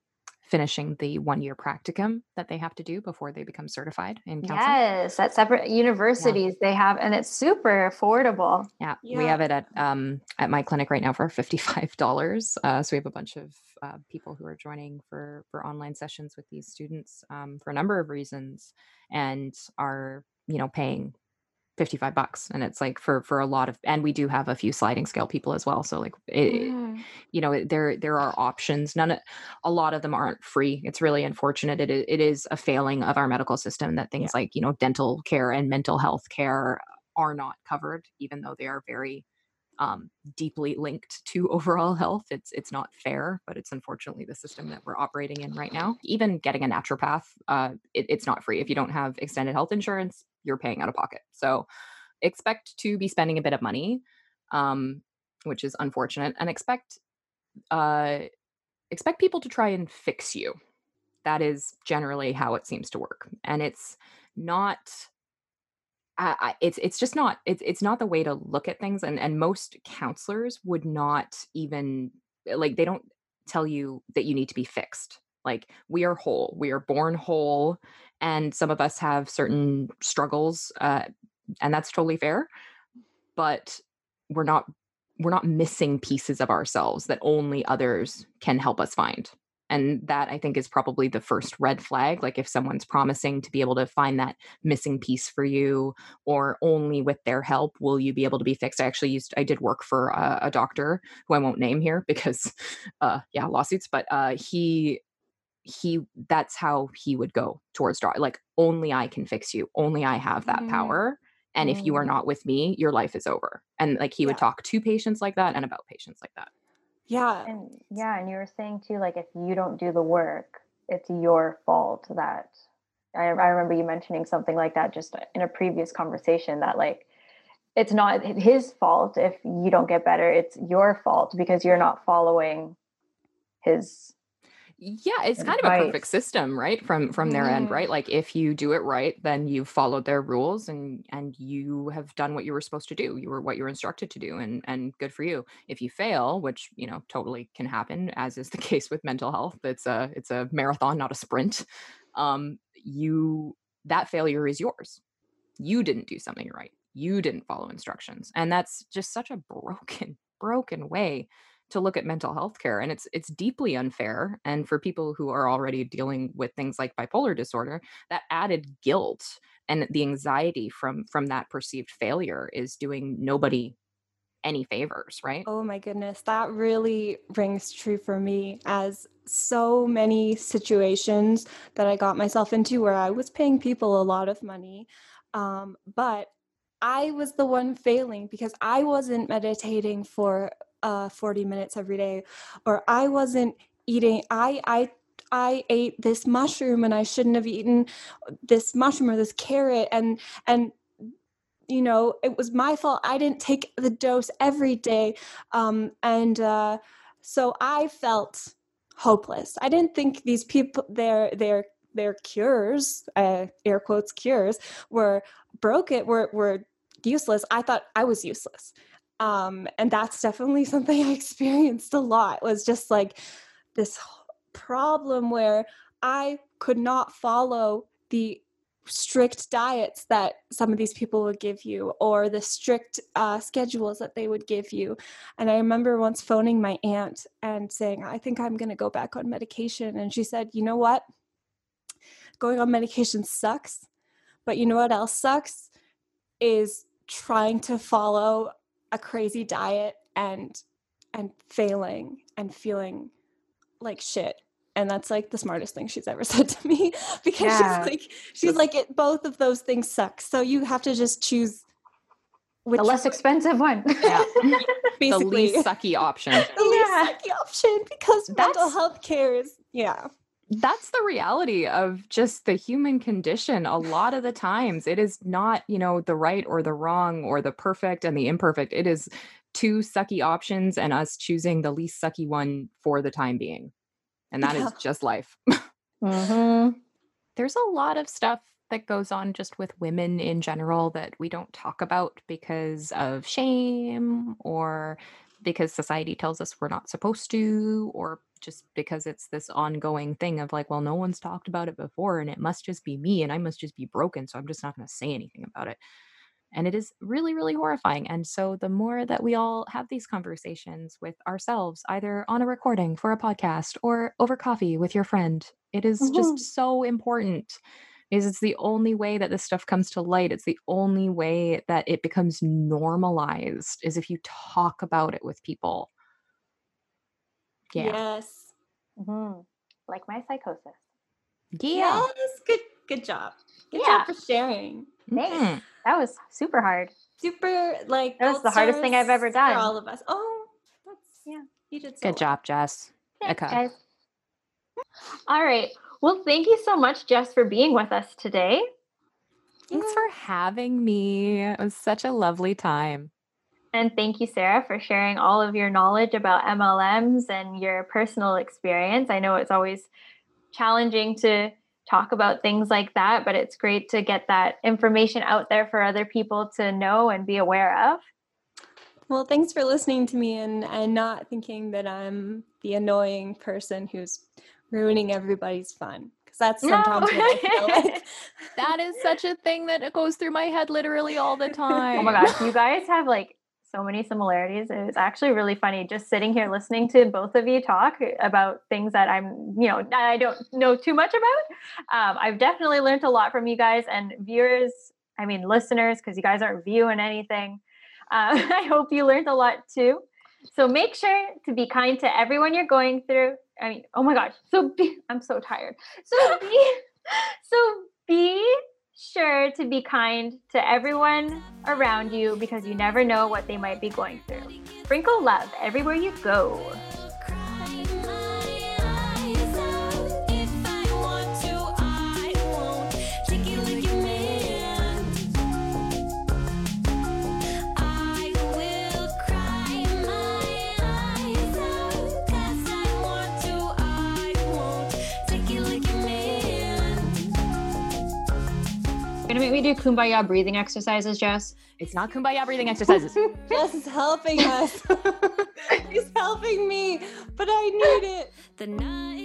finishing the one-year practicum that they have to do before they become certified in counseling. Yes, at separate universities yeah. they have, and it's super affordable. Yeah, yeah. We have it at um, at my clinic right now for fifty-five dollars. Uh, so we have a bunch of uh, people who are joining for, for online sessions with these students um, for a number of reasons, and are, you know, paying fifty-five bucks. And it's like for, for a lot of, and we do have a few sliding scale people as well. So like, it, yeah. you know, there, there are options. None, a lot of them aren't free. It's really unfortunate. It, it is a failing of our medical system that things yeah. like, you know, dental care and mental health care are not covered, even though they are very um, deeply linked to overall health. It's, it's not fair, but it's unfortunately the system that we're operating in right now. Even getting a naturopath, uh, it, it's not free. If you don't have extended health insurance, you're paying out of pocket. So expect to be spending a bit of money, um, which is unfortunate, and expect, uh, expect people to try and fix you. That is generally how it seems to work. And it's not, uh, it's, it's just not, it's, it's not the way to look at things. And, and most counselors would not even like, they don't tell you that you need to be fixed. Like, we are whole, we are born whole. And some of us have certain struggles, uh, and that's totally fair, but we're not, we're not missing pieces of ourselves that only others can help us find. And that, I think, is probably the first red flag. Like, if someone's promising to be able to find that missing piece for you, or only with their help will you be able to be fixed. I actually used, I did work for a, a doctor who I won't name here because, uh, yeah, lawsuits, but uh, he... he, that's how he would go towards draw. Like, only I can fix you. Only I have that mm-hmm. power. And mm-hmm. if you are not with me, your life is over. And like, he yeah. would talk to patients like that and about patients like that. Yeah. And yeah. And you were saying too, like, if you don't do the work, it's your fault. That I, I remember you mentioning something like that just in a previous conversation, that like, it's not his fault if you don't get better, it's your fault because you're not following his Yeah, it's kind advice. Of a perfect system, right? From from their mm. end, right? Like, if you do it right, then you've followed their rules, and and you have done what you were supposed to do. You were what you were instructed to do, and and good for you. If you fail, which, you know, totally can happen, as is the case with mental health, it's a it's a marathon, not a sprint. Um, you that failure is yours. You didn't do something right. You didn't follow instructions, and that's just such a broken, broken way to look at mental health care. And it's, it's deeply unfair. And for people who are already dealing with things like bipolar disorder, that added guilt and the anxiety from, from that perceived failure is doing nobody any favors, right? Oh my goodness. That really rings true for me, as so many situations that I got myself into where I was paying people a lot of money. Um, but I was the one failing because I wasn't meditating for Uh, forty minutes every day, or I wasn't eating. I, I, I ate this mushroom and I shouldn't have eaten this mushroom or this carrot. And, and, you know, it was my fault. I didn't take the dose every day. Um, and, uh, so I felt hopeless. I didn't think these people, their, their, their cures, uh, air quotes cures, were broken, were, were useless. I thought I was useless. Um, and that's definitely something I experienced a lot, was just like this problem where I could not follow the strict diets that some of these people would give you, or the strict uh, schedules that they would give you. And I remember once phoning my aunt and saying, I think I'm going to go back on medication. And she said, you know what? Going on medication sucks, but you know what else sucks? Is trying to follow a crazy diet and and failing and feeling like shit. And that's like the smartest thing she's ever said to me, because yeah. she's like, she's like, it, both of those things suck. So you have to just choose which the less expensive one. Yeah. The least sucky option. The yeah. least sucky option, because that's, mental health care is, yeah. that's the reality of just the human condition. A lot of the times it is not, you know, the right or the wrong or the perfect and the imperfect. It is two sucky options and us choosing the least sucky one for the time being. And that yeah. is just life. Mm-hmm. There's a lot of stuff that goes on just with women in general that we don't talk about because of shame, or because society tells us we're not supposed to, or just because it's this ongoing thing of like, well, no one's talked about it before and it must just be me and I must just be broken. So I'm just not going to say anything about it. And it is really, really horrifying. And so the more that we all have these conversations with ourselves, either on a recording for a podcast or over coffee with your friend, it is mm-hmm. just so important, because it's the only way that this stuff comes to light. It's the only way that it becomes normalized, is if you talk about it with people. Yeah. Yes. Mm-hmm. Like my psychosis. Yeah. Yes. Good, good job. Good yeah. job for sharing. Thanks. Mm-hmm. That was super hard. Super, like, that was the hardest thing I've ever done. For all of us. Oh, that's, yeah. You did so Good well. job, Jess. Thanks, guys. All right. Well, thank you so much, Jess, for being with us today. Thanks yeah. for having me. It was such a lovely time. And thank you, Sarah, for sharing all of your knowledge about M L Ms and your personal experience. I know it's always challenging to talk about things like that, but it's great to get that information out there for other people to know and be aware of. Well, thanks for listening to me and, and not thinking that I'm the annoying person who's ruining everybody's fun. Because that's sometimes no. what I feel like. That is such a thing that goes through my head literally all the time. Oh my gosh, you guys have like so many similarities. It's actually really funny just sitting here listening to both of you talk about things that I'm, you know, I don't know too much about. Um, I've definitely learned a lot from you guys and viewers, I mean, listeners, because you guys aren't viewing anything. Uh, I hope you learned a lot too. So make sure to be kind to everyone you're going through. I mean, oh my gosh. So be, I'm so tired. So be, so be sure to be kind to everyone around you, because you never know what they might be going through. Sprinkle love everywhere you go. Gonna make me do kumbaya breathing exercises, Jess? It's not kumbaya breathing exercises. Jess is helping us. He's helping me, but I need it. The night.